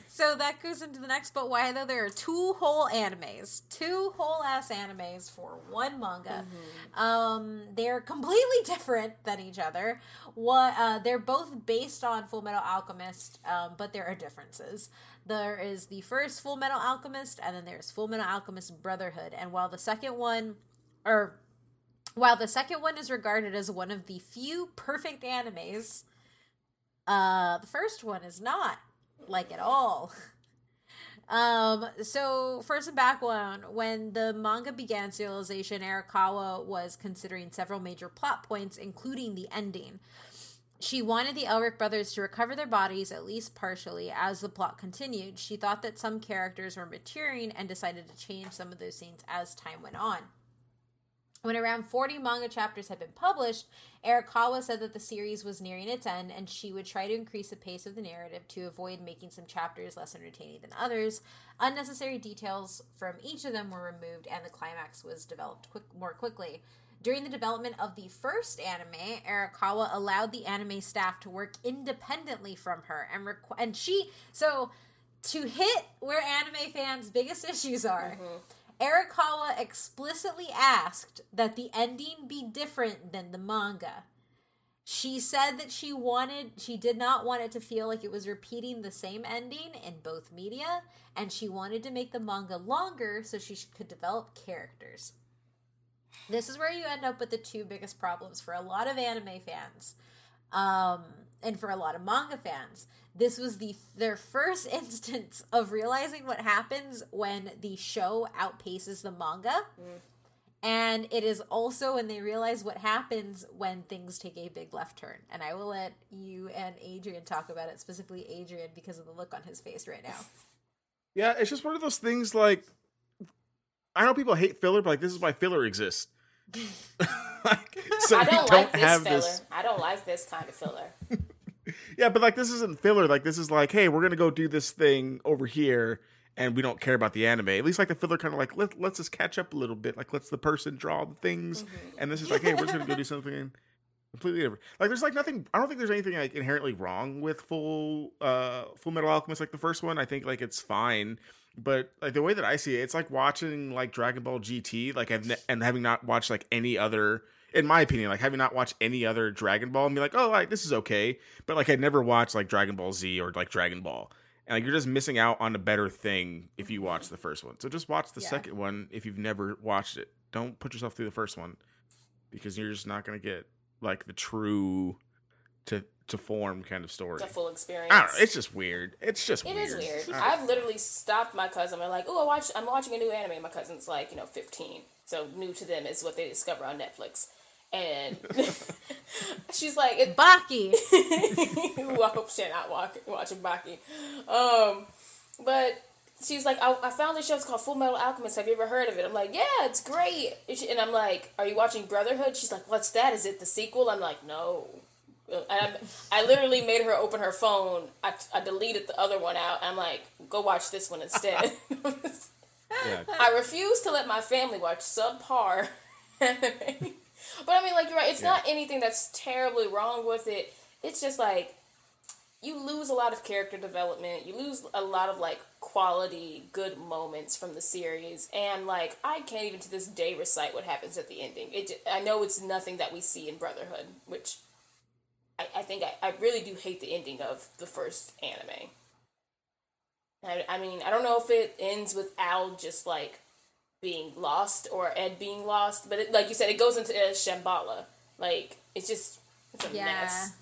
So that goes into the next, but why though? There are two whole ass animes for one manga. Mm-hmm. They're completely different than each other. They're both based on Fullmetal Alchemist, but there are differences. There is the first Fullmetal Alchemist, and then there's Fullmetal Alchemist Brotherhood. And while the second one is regarded as one of the few perfect animes, the first one is not. At all. So first and back one, when the manga began serialization, Arakawa was considering several major plot points, including the ending. She wanted the Elric brothers to recover their bodies, at least partially, as the plot continued. She thought that some characters were maturing and decided to change some of those scenes as time went on. When around 40 manga chapters had been published, Arakawa said that the series was nearing its end and she would try to increase the pace of the narrative to avoid making some chapters less entertaining than others. Unnecessary details from each of them were removed and the climax was developed more quickly. During the development of the first anime, Arakawa allowed the anime staff to work independently from her to hit where anime fans' biggest issues are. Mm-hmm. Arakawa explicitly asked that the ending be different than the manga. She said that she did not want it to feel like it was repeating the same ending in both media, and she wanted to make the manga longer so she could develop characters. This is where you end up with the two biggest problems for a lot of anime fans, and for a lot of manga fans. This was their first instance of realizing what happens when the show outpaces the manga. Mm. And it is also when they realize what happens when things take a big left turn. And I will let you and Adrian talk about it, specifically Adrian, because of the look on his face right now. Yeah, it's just one of those things, like, I know people hate filler, but like, this is why filler exists. I don't like this kind of filler. Yeah, but like, this isn't filler. Like, this is like, hey, we're gonna go do this thing over here, and we don't care about the anime. At least like the filler kind of like let's just catch up a little bit. Like, let's the person draw the things, mm-hmm. and this is like, hey, we're just gonna go do something completely different. Like, there's like nothing. I don't think there's anything like inherently wrong with Fullmetal Alchemist, like the first one. I think like it's fine, but like the way that I see it, it's like watching like Dragon Ball GT, like and having not watched like any other. In my opinion, like having not watched any other Dragon Ball and be like, oh, like this is okay. But like I never watched like Dragon Ball Z or like Dragon Ball. And like you're just missing out on a better thing if you watch the first one. So just watch the second one if you've never watched it. Don't put yourself through the first one because you're just not going to get like the true to form kind of story. It's a full experience. I don't know, it's just weird. It is weird. I've literally stopped my cousin. I'm like, oh, I'm watching a new anime. My cousin's like, 15. So new to them is what they discover on Netflix. And she's like, it's Baki. I hope she's not watching Baki. But she's like, I found this show. It's called Fullmetal Alchemist. Have you ever heard of it? I'm like, yeah, it's great. And I'm like, are you watching Brotherhood? She's like, what's that? Is it the sequel? I'm like, no. And I literally made her open her phone. I deleted the other one out. And I'm like, go watch this one instead. Yeah. I refuse to let my family watch subpar anime. But I mean, like, you're right. It's not anything that's terribly wrong with it. It's just, like, you lose a lot of character development. You lose a lot of, like, quality, good moments from the series. And, like, I can't even to this day recite what happens at the ending. I know it's nothing that we see in Brotherhood, which I think I really do hate the ending of the first anime. I mean, I don't know if it ends with Al just, like, being lost or Ed being lost, but it, like you said, it goes into Shamballa. Like, it's just it's a mess.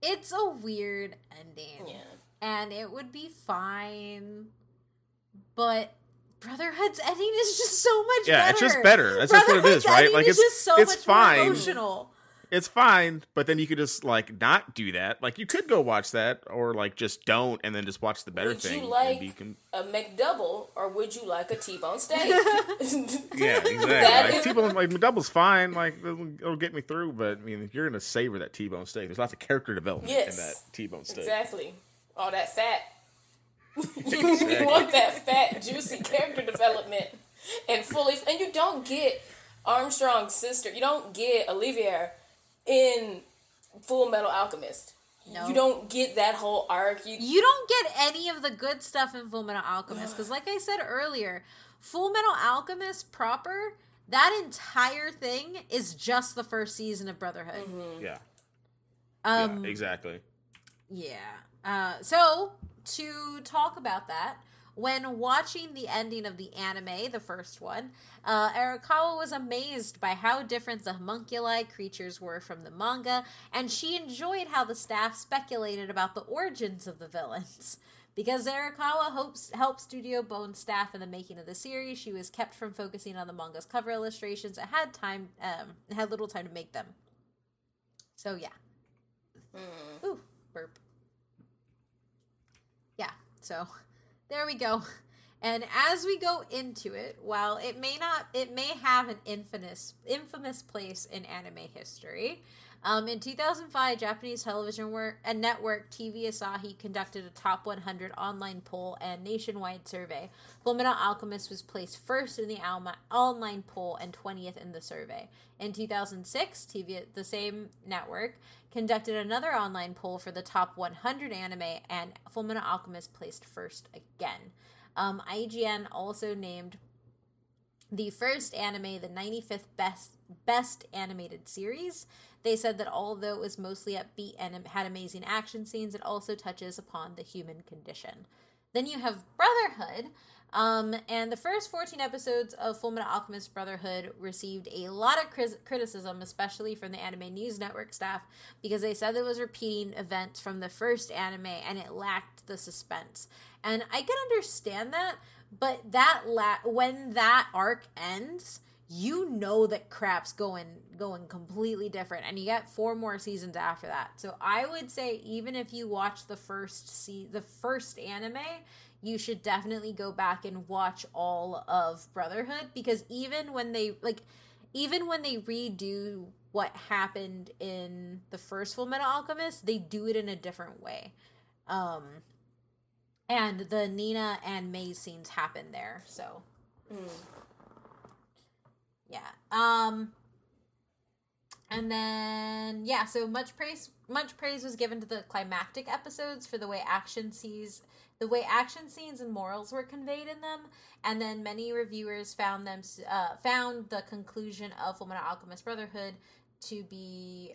It's a weird ending. Yeah. And it would be fine, but Brotherhood's ending is just so much better. Yeah, it's just better. That's just what it is, right? Like, it's just so much more emotional. It's fine, but then you could just, like, not do that. Like, you could go watch that, or, like, just don't, and then just watch the better thing. Would you like a McDouble, or would you like a T-bone steak? Yeah, exactly. Like, T-bone, like, McDouble's fine. Like, it'll get me through, but, I mean, you're going to savor that T-bone steak. There's lots of character development in that T-bone steak. Exactly. All that fat. You want that fat, juicy character development. And you don't get Armstrong's sister. You don't get Olivier in Full Metal Alchemist. No. You don't get that whole arc. You don't get any of the good stuff in Full Metal Alchemist because, like I said earlier, Full Metal Alchemist proper, that entire thing is just the first season of Brotherhood. Mm-hmm. Yeah. Yeah, exactly. Yeah. So, to talk about that, when watching the ending of the anime, the first one, Arakawa was amazed by how different the homunculi creatures were from the manga, and she enjoyed how the staff speculated about the origins of the villains. Because Arakawa helped Studio Bones staff in the making of the series, she was kept from focusing on the manga's cover illustrations and had little time to make them. So, yeah. Mm. Ooh, burp. Yeah, so there we go. And as we go into it, while it may not, it may have an infamous place in anime history. In 2005, Japanese television network TV Asahi conducted a top 100 online poll and nationwide survey. Fullmetal Alchemist was placed first in the online poll and 20th in the survey. In 2006, the same network conducted another online poll for the top 100 anime, and Fullmetal Alchemist placed first again. IGN also named the first anime the 95th best animated series. They said that although it was mostly upbeat and had amazing action scenes, it also touches upon the human condition. Then you have Brotherhood, and the first 14 episodes of Fullmetal Alchemist Brotherhood received a lot of criticism, especially from the Anime News Network staff, because they said it was repeating events from the first anime and it lacked the suspense. And I can understand that, but that when that arc ends, you know that crap's going completely different, and you get 4 more seasons after that. So I would say even if you watch the first anime, you should definitely go back and watch all of Brotherhood, because even when they redo what happened in the first Fullmetal Alchemist, they do it in a different way. And the Nina and May scenes happen there, so. Mm. Yeah. And then, yeah, so much praise was given to the climactic episodes for the way action scenes and morals were conveyed in them, and then many reviewers found the conclusion of Fullmetal Alchemist Brotherhood to be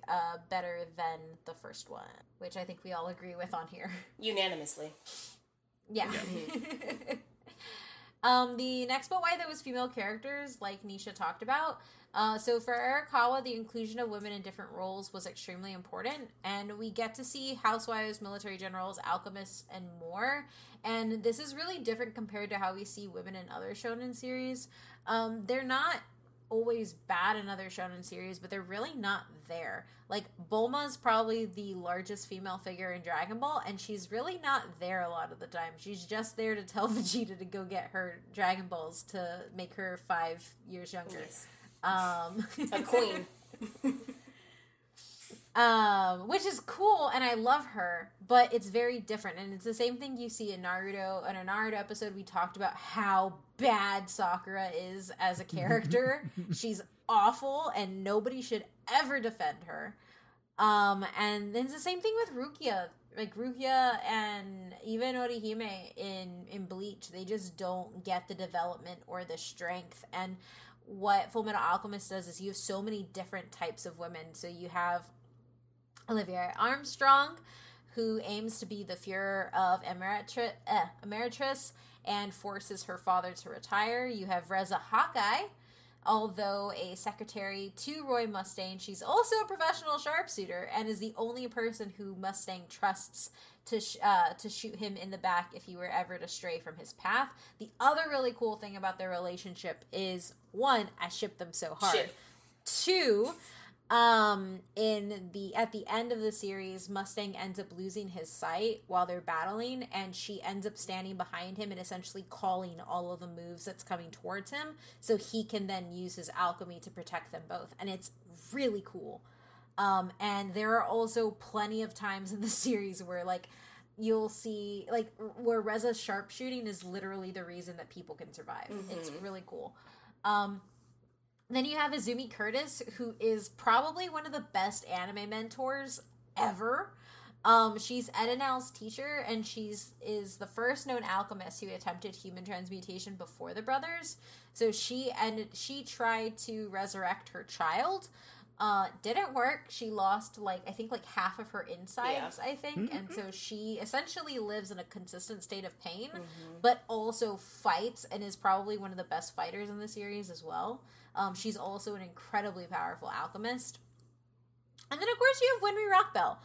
better than the first one, which I think we all agree with on here. Unanimously. Yeah. Mm-hmm. The next but why there was female characters, like Nisha talked about. So for Arakawa, the inclusion of women in different roles was extremely important, and we get to see housewives, military generals, alchemists, and more. And this is really different compared to how we see women in other shonen series. They're not always bad in other shonen series, but they're really not there. Like, Bulma's probably the largest female figure in Dragon Ball, and she's really not there a lot of the time. She's just there to tell Vegeta to go get her Dragon Balls to make her 5 years younger. Yes. A queen. Which is cool, and I love her, but it's very different, and it's the same thing you see in Naruto. In a Naruto episode, we talked about how bad Sakura is as a character. She's awful, and nobody should ever defend her. And it's the same thing with Rukia. Like, Rukia and even Orihime in Bleach, they just don't get the development or the strength, and what Fullmetal Alchemist does is you have so many different types of women. So you have Olivia Armstrong, who aims to be the Fuhrer of Ameritris and forces her father to retire. You have Reza Hawkeye, although a secretary to Roy Mustang. She's also a professional sharpshooter and is the only person who Mustang trusts to shoot him in the back if he were ever to stray from his path. The other really cool thing about their relationship is, 1, I ship them so hard. Ship. 2... at the end of the series, Mustang ends up losing his sight while they're battling, and she ends up standing behind him and essentially calling all of the moves that's coming towards him, so he can then use his alchemy to protect them both. And it's really cool. And there are also plenty of times in the series where, like, you'll see, like, where Reza's sharpshooting is literally the reason that people can survive. Mm-hmm. It's really cool. Then you have Izumi Curtis, who is probably one of the best anime mentors ever. She's Edenel's teacher, and is the first known alchemist who attempted human transmutation before the brothers. So she tried to resurrect her child. Didn't work. She lost, half of her insides, yeah. I think. Mm-hmm. And so she essentially lives in a consistent state of pain, mm-hmm. but also fights and is probably one of the best fighters in the series as well. She's also an incredibly powerful alchemist. And then, of course, you have Winry Rockbell.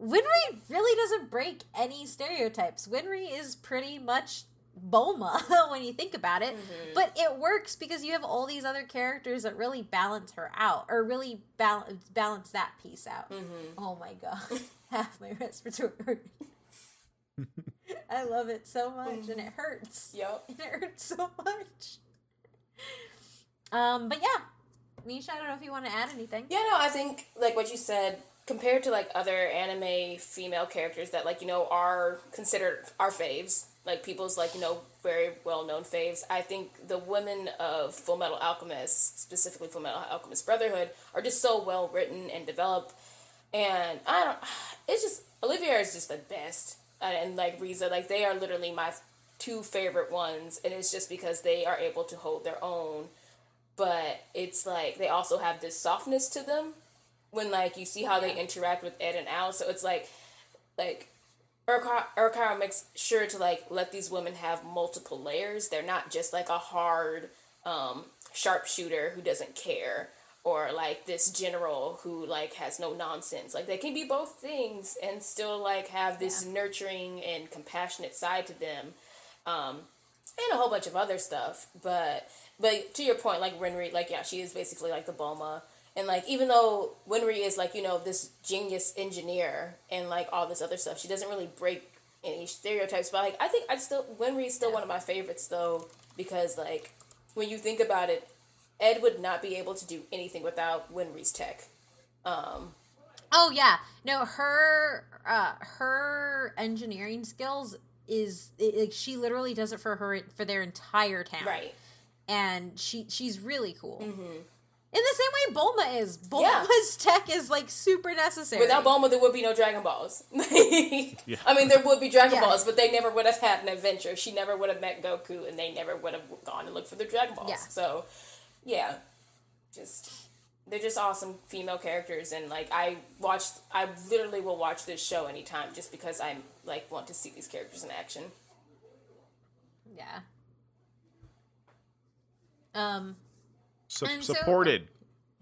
Winry really doesn't break any stereotypes. Winry is pretty much Bulma when you think about it. Mm-hmm. But it works because you have all these other characters that really balance her out, or really balance that piece out. Mm-hmm. Oh, my God. Half my respiratory. I love it so much, and it hurts. Yep. And it hurts so much. But yeah, Nisha, I don't know if you want to add anything. Yeah, no, I think, like, what you said, compared to, like, other anime female characters that, like, you know, are considered our faves, like, people's, like, you know, very well-known faves, I think the women of Fullmetal Alchemist, specifically Fullmetal Alchemist Brotherhood, are just so well-written and developed, and I don't, it's just, Olivier is just the best, and, like, Riza, like, they are literally my two favorite ones, and it's just because they are able to hold their own, but it's, like, they also have this softness to them, when, like, you see how they interact with Ed and Al, so it's, like, Urukara makes sure to, like, let these women have multiple layers. They're not just, like, a hard, sharpshooter who doesn't care, or, like, this general who, like, has no nonsense. Like, they can be both things and still, like, have this nurturing and compassionate side to them, and a whole bunch of other stuff, but to your point, like, Renri, like, yeah, she is basically, like, the Bulma, and, like, even though Winry is, like, you know, this genius engineer and, like, all this other stuff, she doesn't really break any stereotypes, but, like, I think Winry is still one of my favorites, though, because, like, when you think about it, Ed would not be able to do anything without Winry's tech. Oh, yeah. No, her engineering skills is, like, she literally does it for their entire town. Right. And she's really cool. Mm-hmm. In the same way Bulma is. Bulma's tech is, like, super necessary. Without Bulma, there would be no Dragon Balls. Yeah. I mean, there would be Dragon Balls, but they never would have had an adventure. She never would have met Goku, and they never would have gone and looked for the Dragon Balls. Yeah. So, yeah. They're just awesome female characters, and, like, I literally will watch this show anytime just because I, like, want to see these characters in action. Yeah. Supported.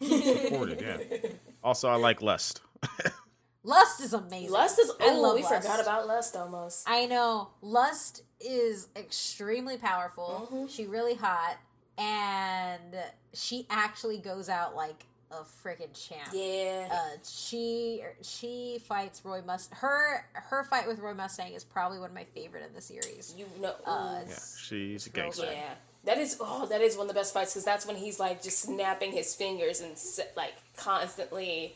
Supported, yeah. Also, I like Lust. Lust is amazing. Forgot about Lust almost. I know. Lust is extremely powerful. Mm-hmm. She's really hot. And she actually goes out like a freaking champ. Yeah. She fights Roy Mustang. Her fight with Roy Mustang is probably one of my favorite in the series. You know. She's a gangster. Yeah. That is one of the best fights, because that's when he's, like, just snapping his fingers and, like, constantly,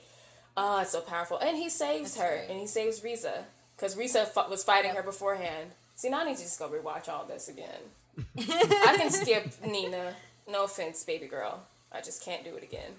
it's so powerful. And he saves her, great. And he saves Risa, because Risa was fighting her beforehand. See, now I need to just go rewatch all this again. I can skip Nina. No offense, baby girl. I just can't do it again.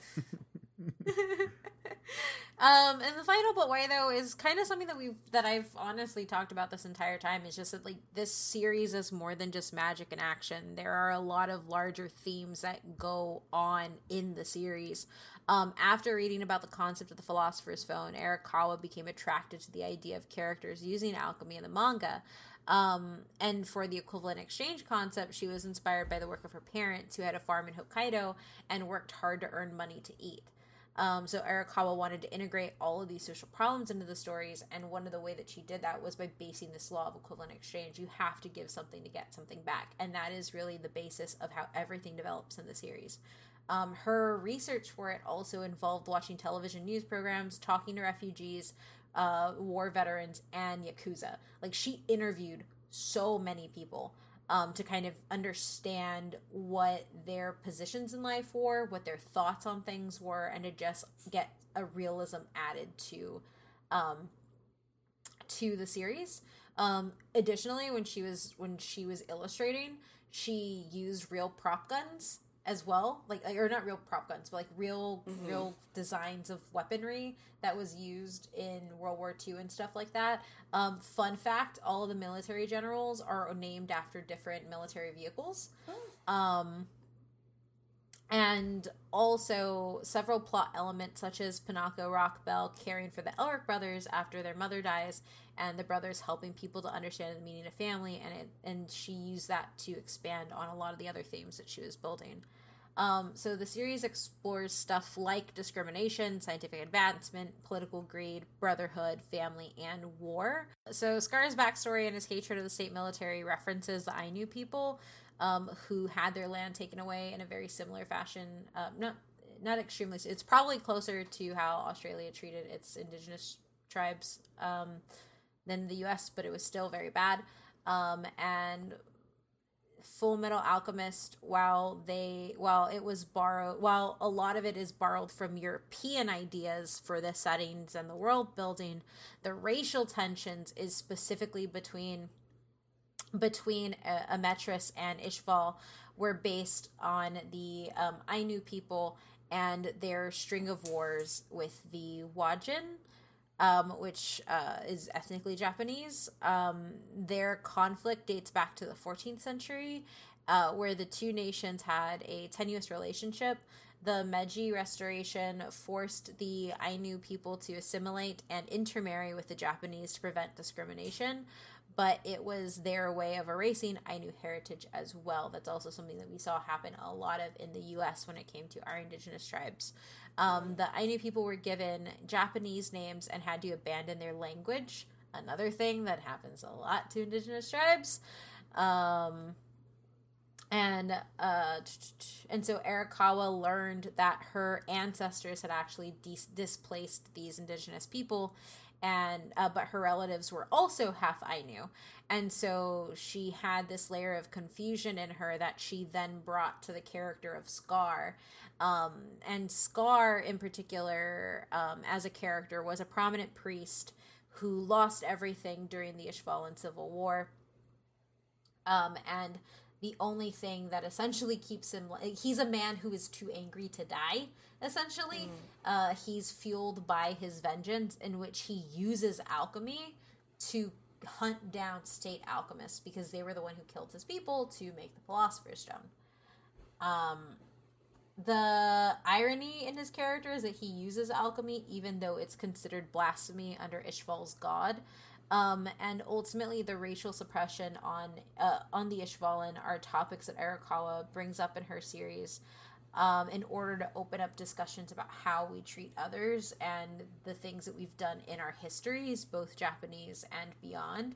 And the final but why though is kind of something that I've honestly talked about this entire time, is just that, like, this series is more than just magic and action. There are a lot of larger themes that go on in the series. After reading about the concept of the Philosopher's Stone, Arakawa became attracted to the idea of characters using alchemy in the manga. And for the equivalent exchange concept, she was inspired by the work of her parents, who had a farm in Hokkaido and worked hard to earn money to eat. So Arakawa wanted to integrate all of these social problems into the stories, and one of the way that she did that was by basing this law of equivalent exchange. You have to give something to get something back, and that is really the basis of how everything develops in the series. Her research for it also involved watching television news programs, talking to refugees, war veterans, and Yakuza. Like, she interviewed so many people to kind of understand what their positions in life were, what their thoughts on things were, and to just get a realism added to the series. Additionally, when she was illustrating, she used real prop guns as well, like or not real prop guns, but like real designs of weaponry that was used in World War II and stuff like that. Fun fact, all of the military generals are named after different military vehicles. And also several plot elements, such as Panako Rock Bell caring for the Elric brothers after their mother dies, and the brothers helping people to understand the meaning of family, and she used that to expand on a lot of the other themes that she was building. So the series explores stuff like discrimination, scientific advancement, political greed, brotherhood, family, and war. So Scar's backstory and his hatred of the state military references the Ainu people, who had their land taken away in a very similar fashion. Not extremely, it's probably closer to how Australia treated its indigenous tribes than the U.S., but it was still very bad. And Fullmetal Alchemist, while a lot of it is borrowed from European ideas for the settings and the world building, the racial tensions is specifically between Amestris and Ishbal were based on the Ainu people and their string of wars with the Wajin, which is ethnically Japanese. Their conflict dates back to the 14th century, where the two nations had a tenuous relationship. The Meiji Restoration forced the Ainu people to assimilate and intermarry with the Japanese to prevent discrimination, but it was their way of erasing Ainu heritage as well. That's also something that we saw happen a lot of in the U.S. when it came to our indigenous tribes. The Ainu people were given Japanese names and had to abandon their language, another thing that happens a lot to indigenous tribes. And so Arakawa learned that her ancestors had actually displaced these indigenous people, and but her relatives were also half Ainu, and so she had this layer of confusion in her that she then brought to the character of Scar, and Scar in particular, as a character, was a prominent priest who lost everything during the Ishbalan Civil War, and the only thing that essentially keeps him, he's a man who is too angry to die. Essentially, he's fueled by his vengeance, in which he uses alchemy to hunt down state alchemists because they were the one who killed his people to make the Philosopher's Stone. The irony in his character is that he uses alchemy even though it's considered blasphemy under Ishbal's god. And ultimately, the racial suppression on the Ishbalan are topics that Arakawa brings up in her series, in order to open up discussions about how we treat others and the things that we've done in our histories, both Japanese and beyond.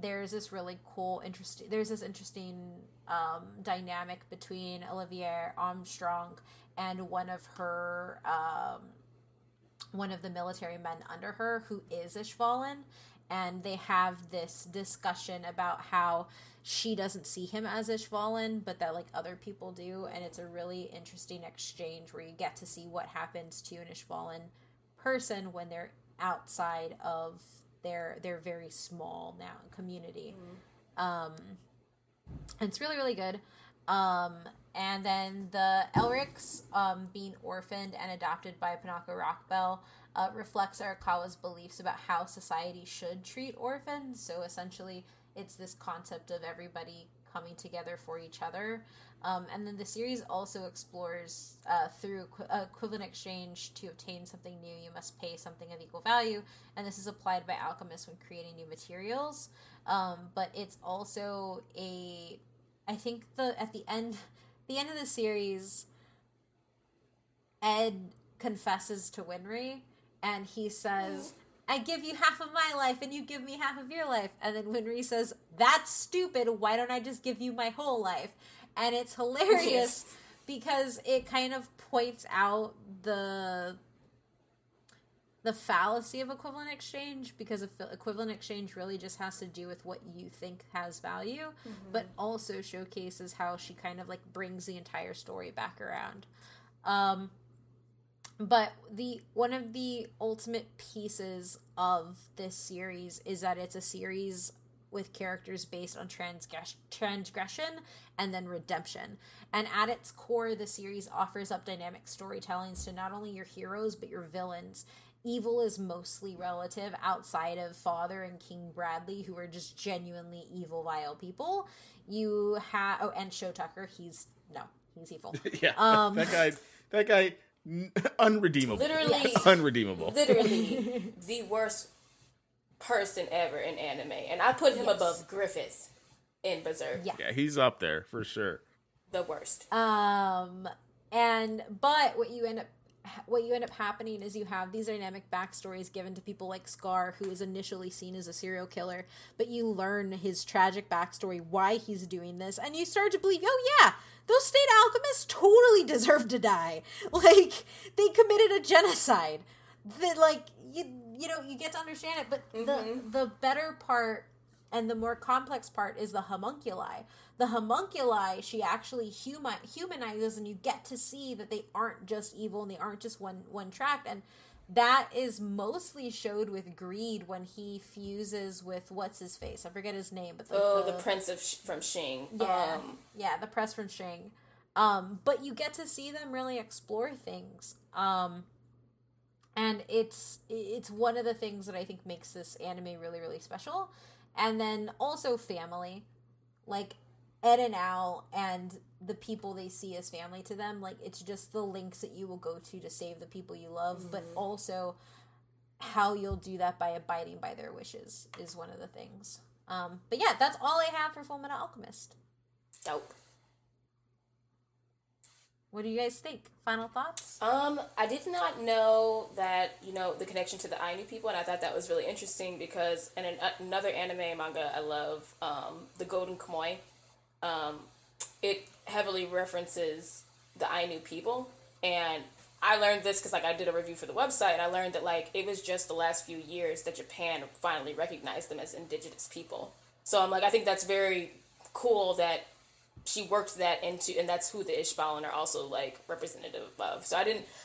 There's this interesting dynamic between Olivier Armstrong and one of the military men under her who is Ishbalan, and they have this discussion about how she doesn't see him as Ishbalan, but that, like, other people do, and it's a really interesting exchange where you get to see what happens to an Ishbalan person when they're outside of their very small now community. And it's really, really good. And then the Elrics, being orphaned and adopted by Panako Rockbell, reflects Arakawa's beliefs about how society should treat orphans. So essentially, it's this concept of everybody coming together for each other. And then the series also explores, through equivalent exchange, to obtain something new, you must pay something of equal value. And this is applied by alchemists when creating new materials. But it's also at the end of the series, Ed confesses to Winry, and he says, I give you half of my life, and you give me half of your life. And then Winry says, that's stupid, why don't I just give you my whole life? And it's hilarious because it kind of points out the fallacy of equivalent exchange, because equivalent exchange really just has to do with what you think has value, but also showcases how she kind of, like, brings the entire story back around. But one of the ultimate pieces of this series is that it's a series with characters based on transgression and then redemption. And at its core, the series offers up dynamic storytellings to not only your heroes, but your villains. Evil is mostly relative outside of Father and King Bradley, who are just genuinely evil, vile people. And Shotaker, he's evil. Yeah, that guy, unredeemable. Literally. Yes. Unredeemable. Literally the worst person ever in anime. And I put him above Griffith in Berserk. Yeah, he's up there for sure. The worst. But what you end up happening is you have these dynamic backstories given to people like Scar, who is initially seen as a serial killer, but you learn his tragic backstory, why he's doing this, and you start to believe, those state alchemists totally deserve to die. Like, they committed a genocide. That, like, you get to understand it, but the better part And the more complex part is the homunculi. The homunculi, she actually humanizes, and you get to see that they aren't just evil and they aren't just one track. And that is mostly showed with Greed when he fuses with what's-his-face. I forget his name. But the prince from Xing. Yeah, the press from Xing. But you get to see them really explore things. And it's one of the things that I think makes this anime really, really special. And then also family, like Ed and Al and the people they see as family to them. Like, it's just the links that you will go to save the people you love, mm-hmm. but also how you'll do that by abiding by their wishes is one of the things. But yeah, that's all I have for Fullmetal Alchemist. Dope. What do you guys think? Final thoughts? I did not know that, the connection to the Ainu people, and I thought that was really interesting because in another anime manga I love, The Golden Kamuy, it heavily references the Ainu people, and I learned this because, I did a review for the website, and I learned that, it was just the last few years that Japan finally recognized them as indigenous people. So I'm I think that's very cool that she worked that into, and that's who the Ishbalan are also, representative of. So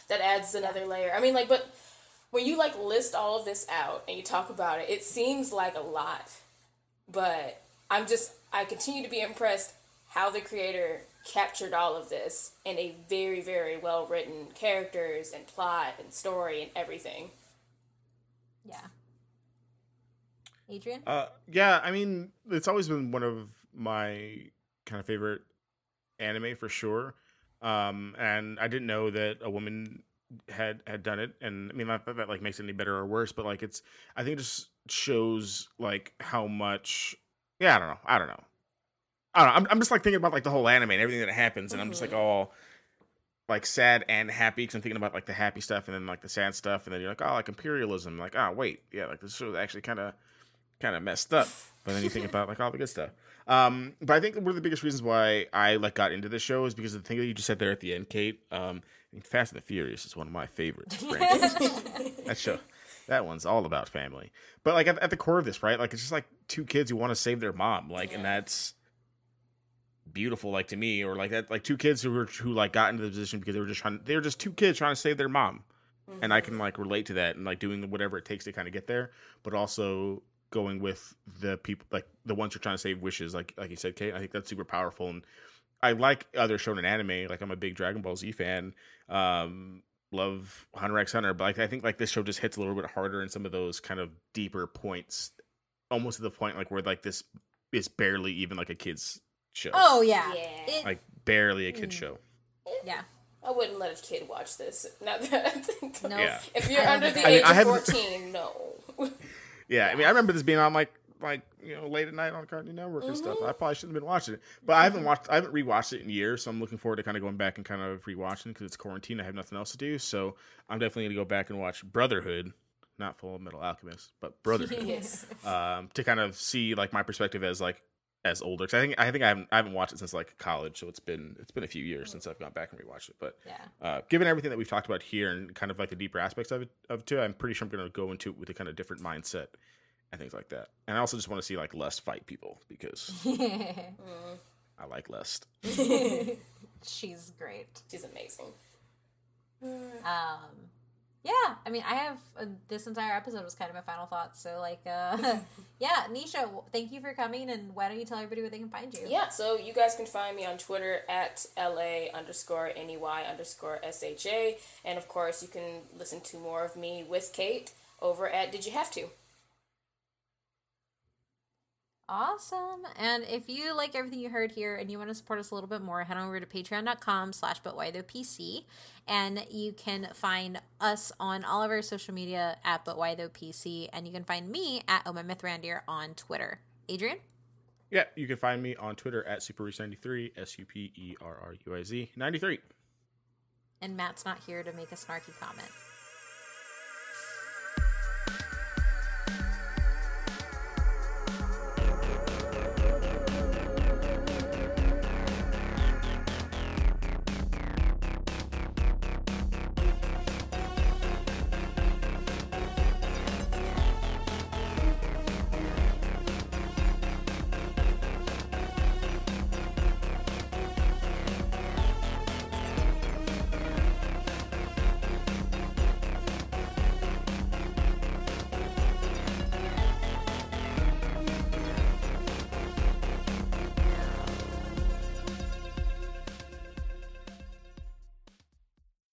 that adds another layer. But when you, list all of this out and you talk about it, it seems like a lot. But I continue to be impressed how the creator captured all of this in a very, very well-written characters and plot and story and everything. Yeah. Adrian? It's always been one of my kind of favorite anime for sure, and I didn't know that a woman had done it, and not that makes it any better or worse, but it's, I think it just shows how much, I don't know, I'm just thinking about the whole anime and everything that happens, and mm-hmm. I'm just all sad and happy because I'm thinking about the happy stuff and then the sad stuff, and then you're imperialism, this show actually kind of messed up, but then you think about all the good stuff. But I think one of the biggest reasons why I got into this show is because of the thing that you just said there at the end, Kate. Fast and the Furious is one of my favorites. That show, that one's all about family. But at the core of this, right? It's just two kids who want to save their mom, and that's beautiful, to me, or that, two kids who got into the position because they were just two kids trying to save their mom, mm-hmm. and I can relate to that and doing whatever it takes to kind of get there, but also going with the people, the ones you're trying to save wishes, like you said, Kate. I think that's super powerful, and I like other shonen anime. I'm a big Dragon Ball Z fan, love Hunter x Hunter, but I think this show just hits a little bit harder in some of those kind of deeper points, almost to the point where this is barely even a kid's show. Oh yeah. Barely a kid's show. Yeah. I wouldn't let a kid watch this. Not that I think. No. Yeah. If you're under the age of 14, no. Yeah, I remember this being on late at night on Cartoon Network and mm-hmm. stuff. I probably shouldn't have been watching it, but mm-hmm. I haven't rewatched it in years. So I'm looking forward to kind of going back and kind of rewatching because it's quarantine. I have nothing else to do, so I'm definitely gonna go back and watch Brotherhood, not Fullmetal Alchemist, but Brotherhood, yes. To kind of see my perspective as as older. Because I haven't watched it since college, so it's been a few years since I've gone back and rewatched it. But given everything that we've talked about here and kind of the deeper aspects of it too, I'm pretty sure I'm going to go into it with a kind of different mindset and things like that. And I also just want to see Lust fight people because I like Lust. She's great. She's amazing. Yeah, I have this entire episode was kind of my final thoughts. So, yeah, Nisha, thank you for coming, and why don't you tell everybody where they can find you? Yeah, so you guys can find me on Twitter at LA_NEY_SHA, and of course, you can listen to more of me with Kate over at Did You Have To? Awesome. And if you like everything you heard here and you want to support us a little bit more, head on over to patreon.com/butwhythoughpc, and you can find us on all of our social media at butwhythoughpc, and you can find me at omymythrandir on Twitter. Adrian? Yeah, you can find me on Twitter at superruiz93, SUPERRUIZ 93. And Matt's not here to make a snarky comment.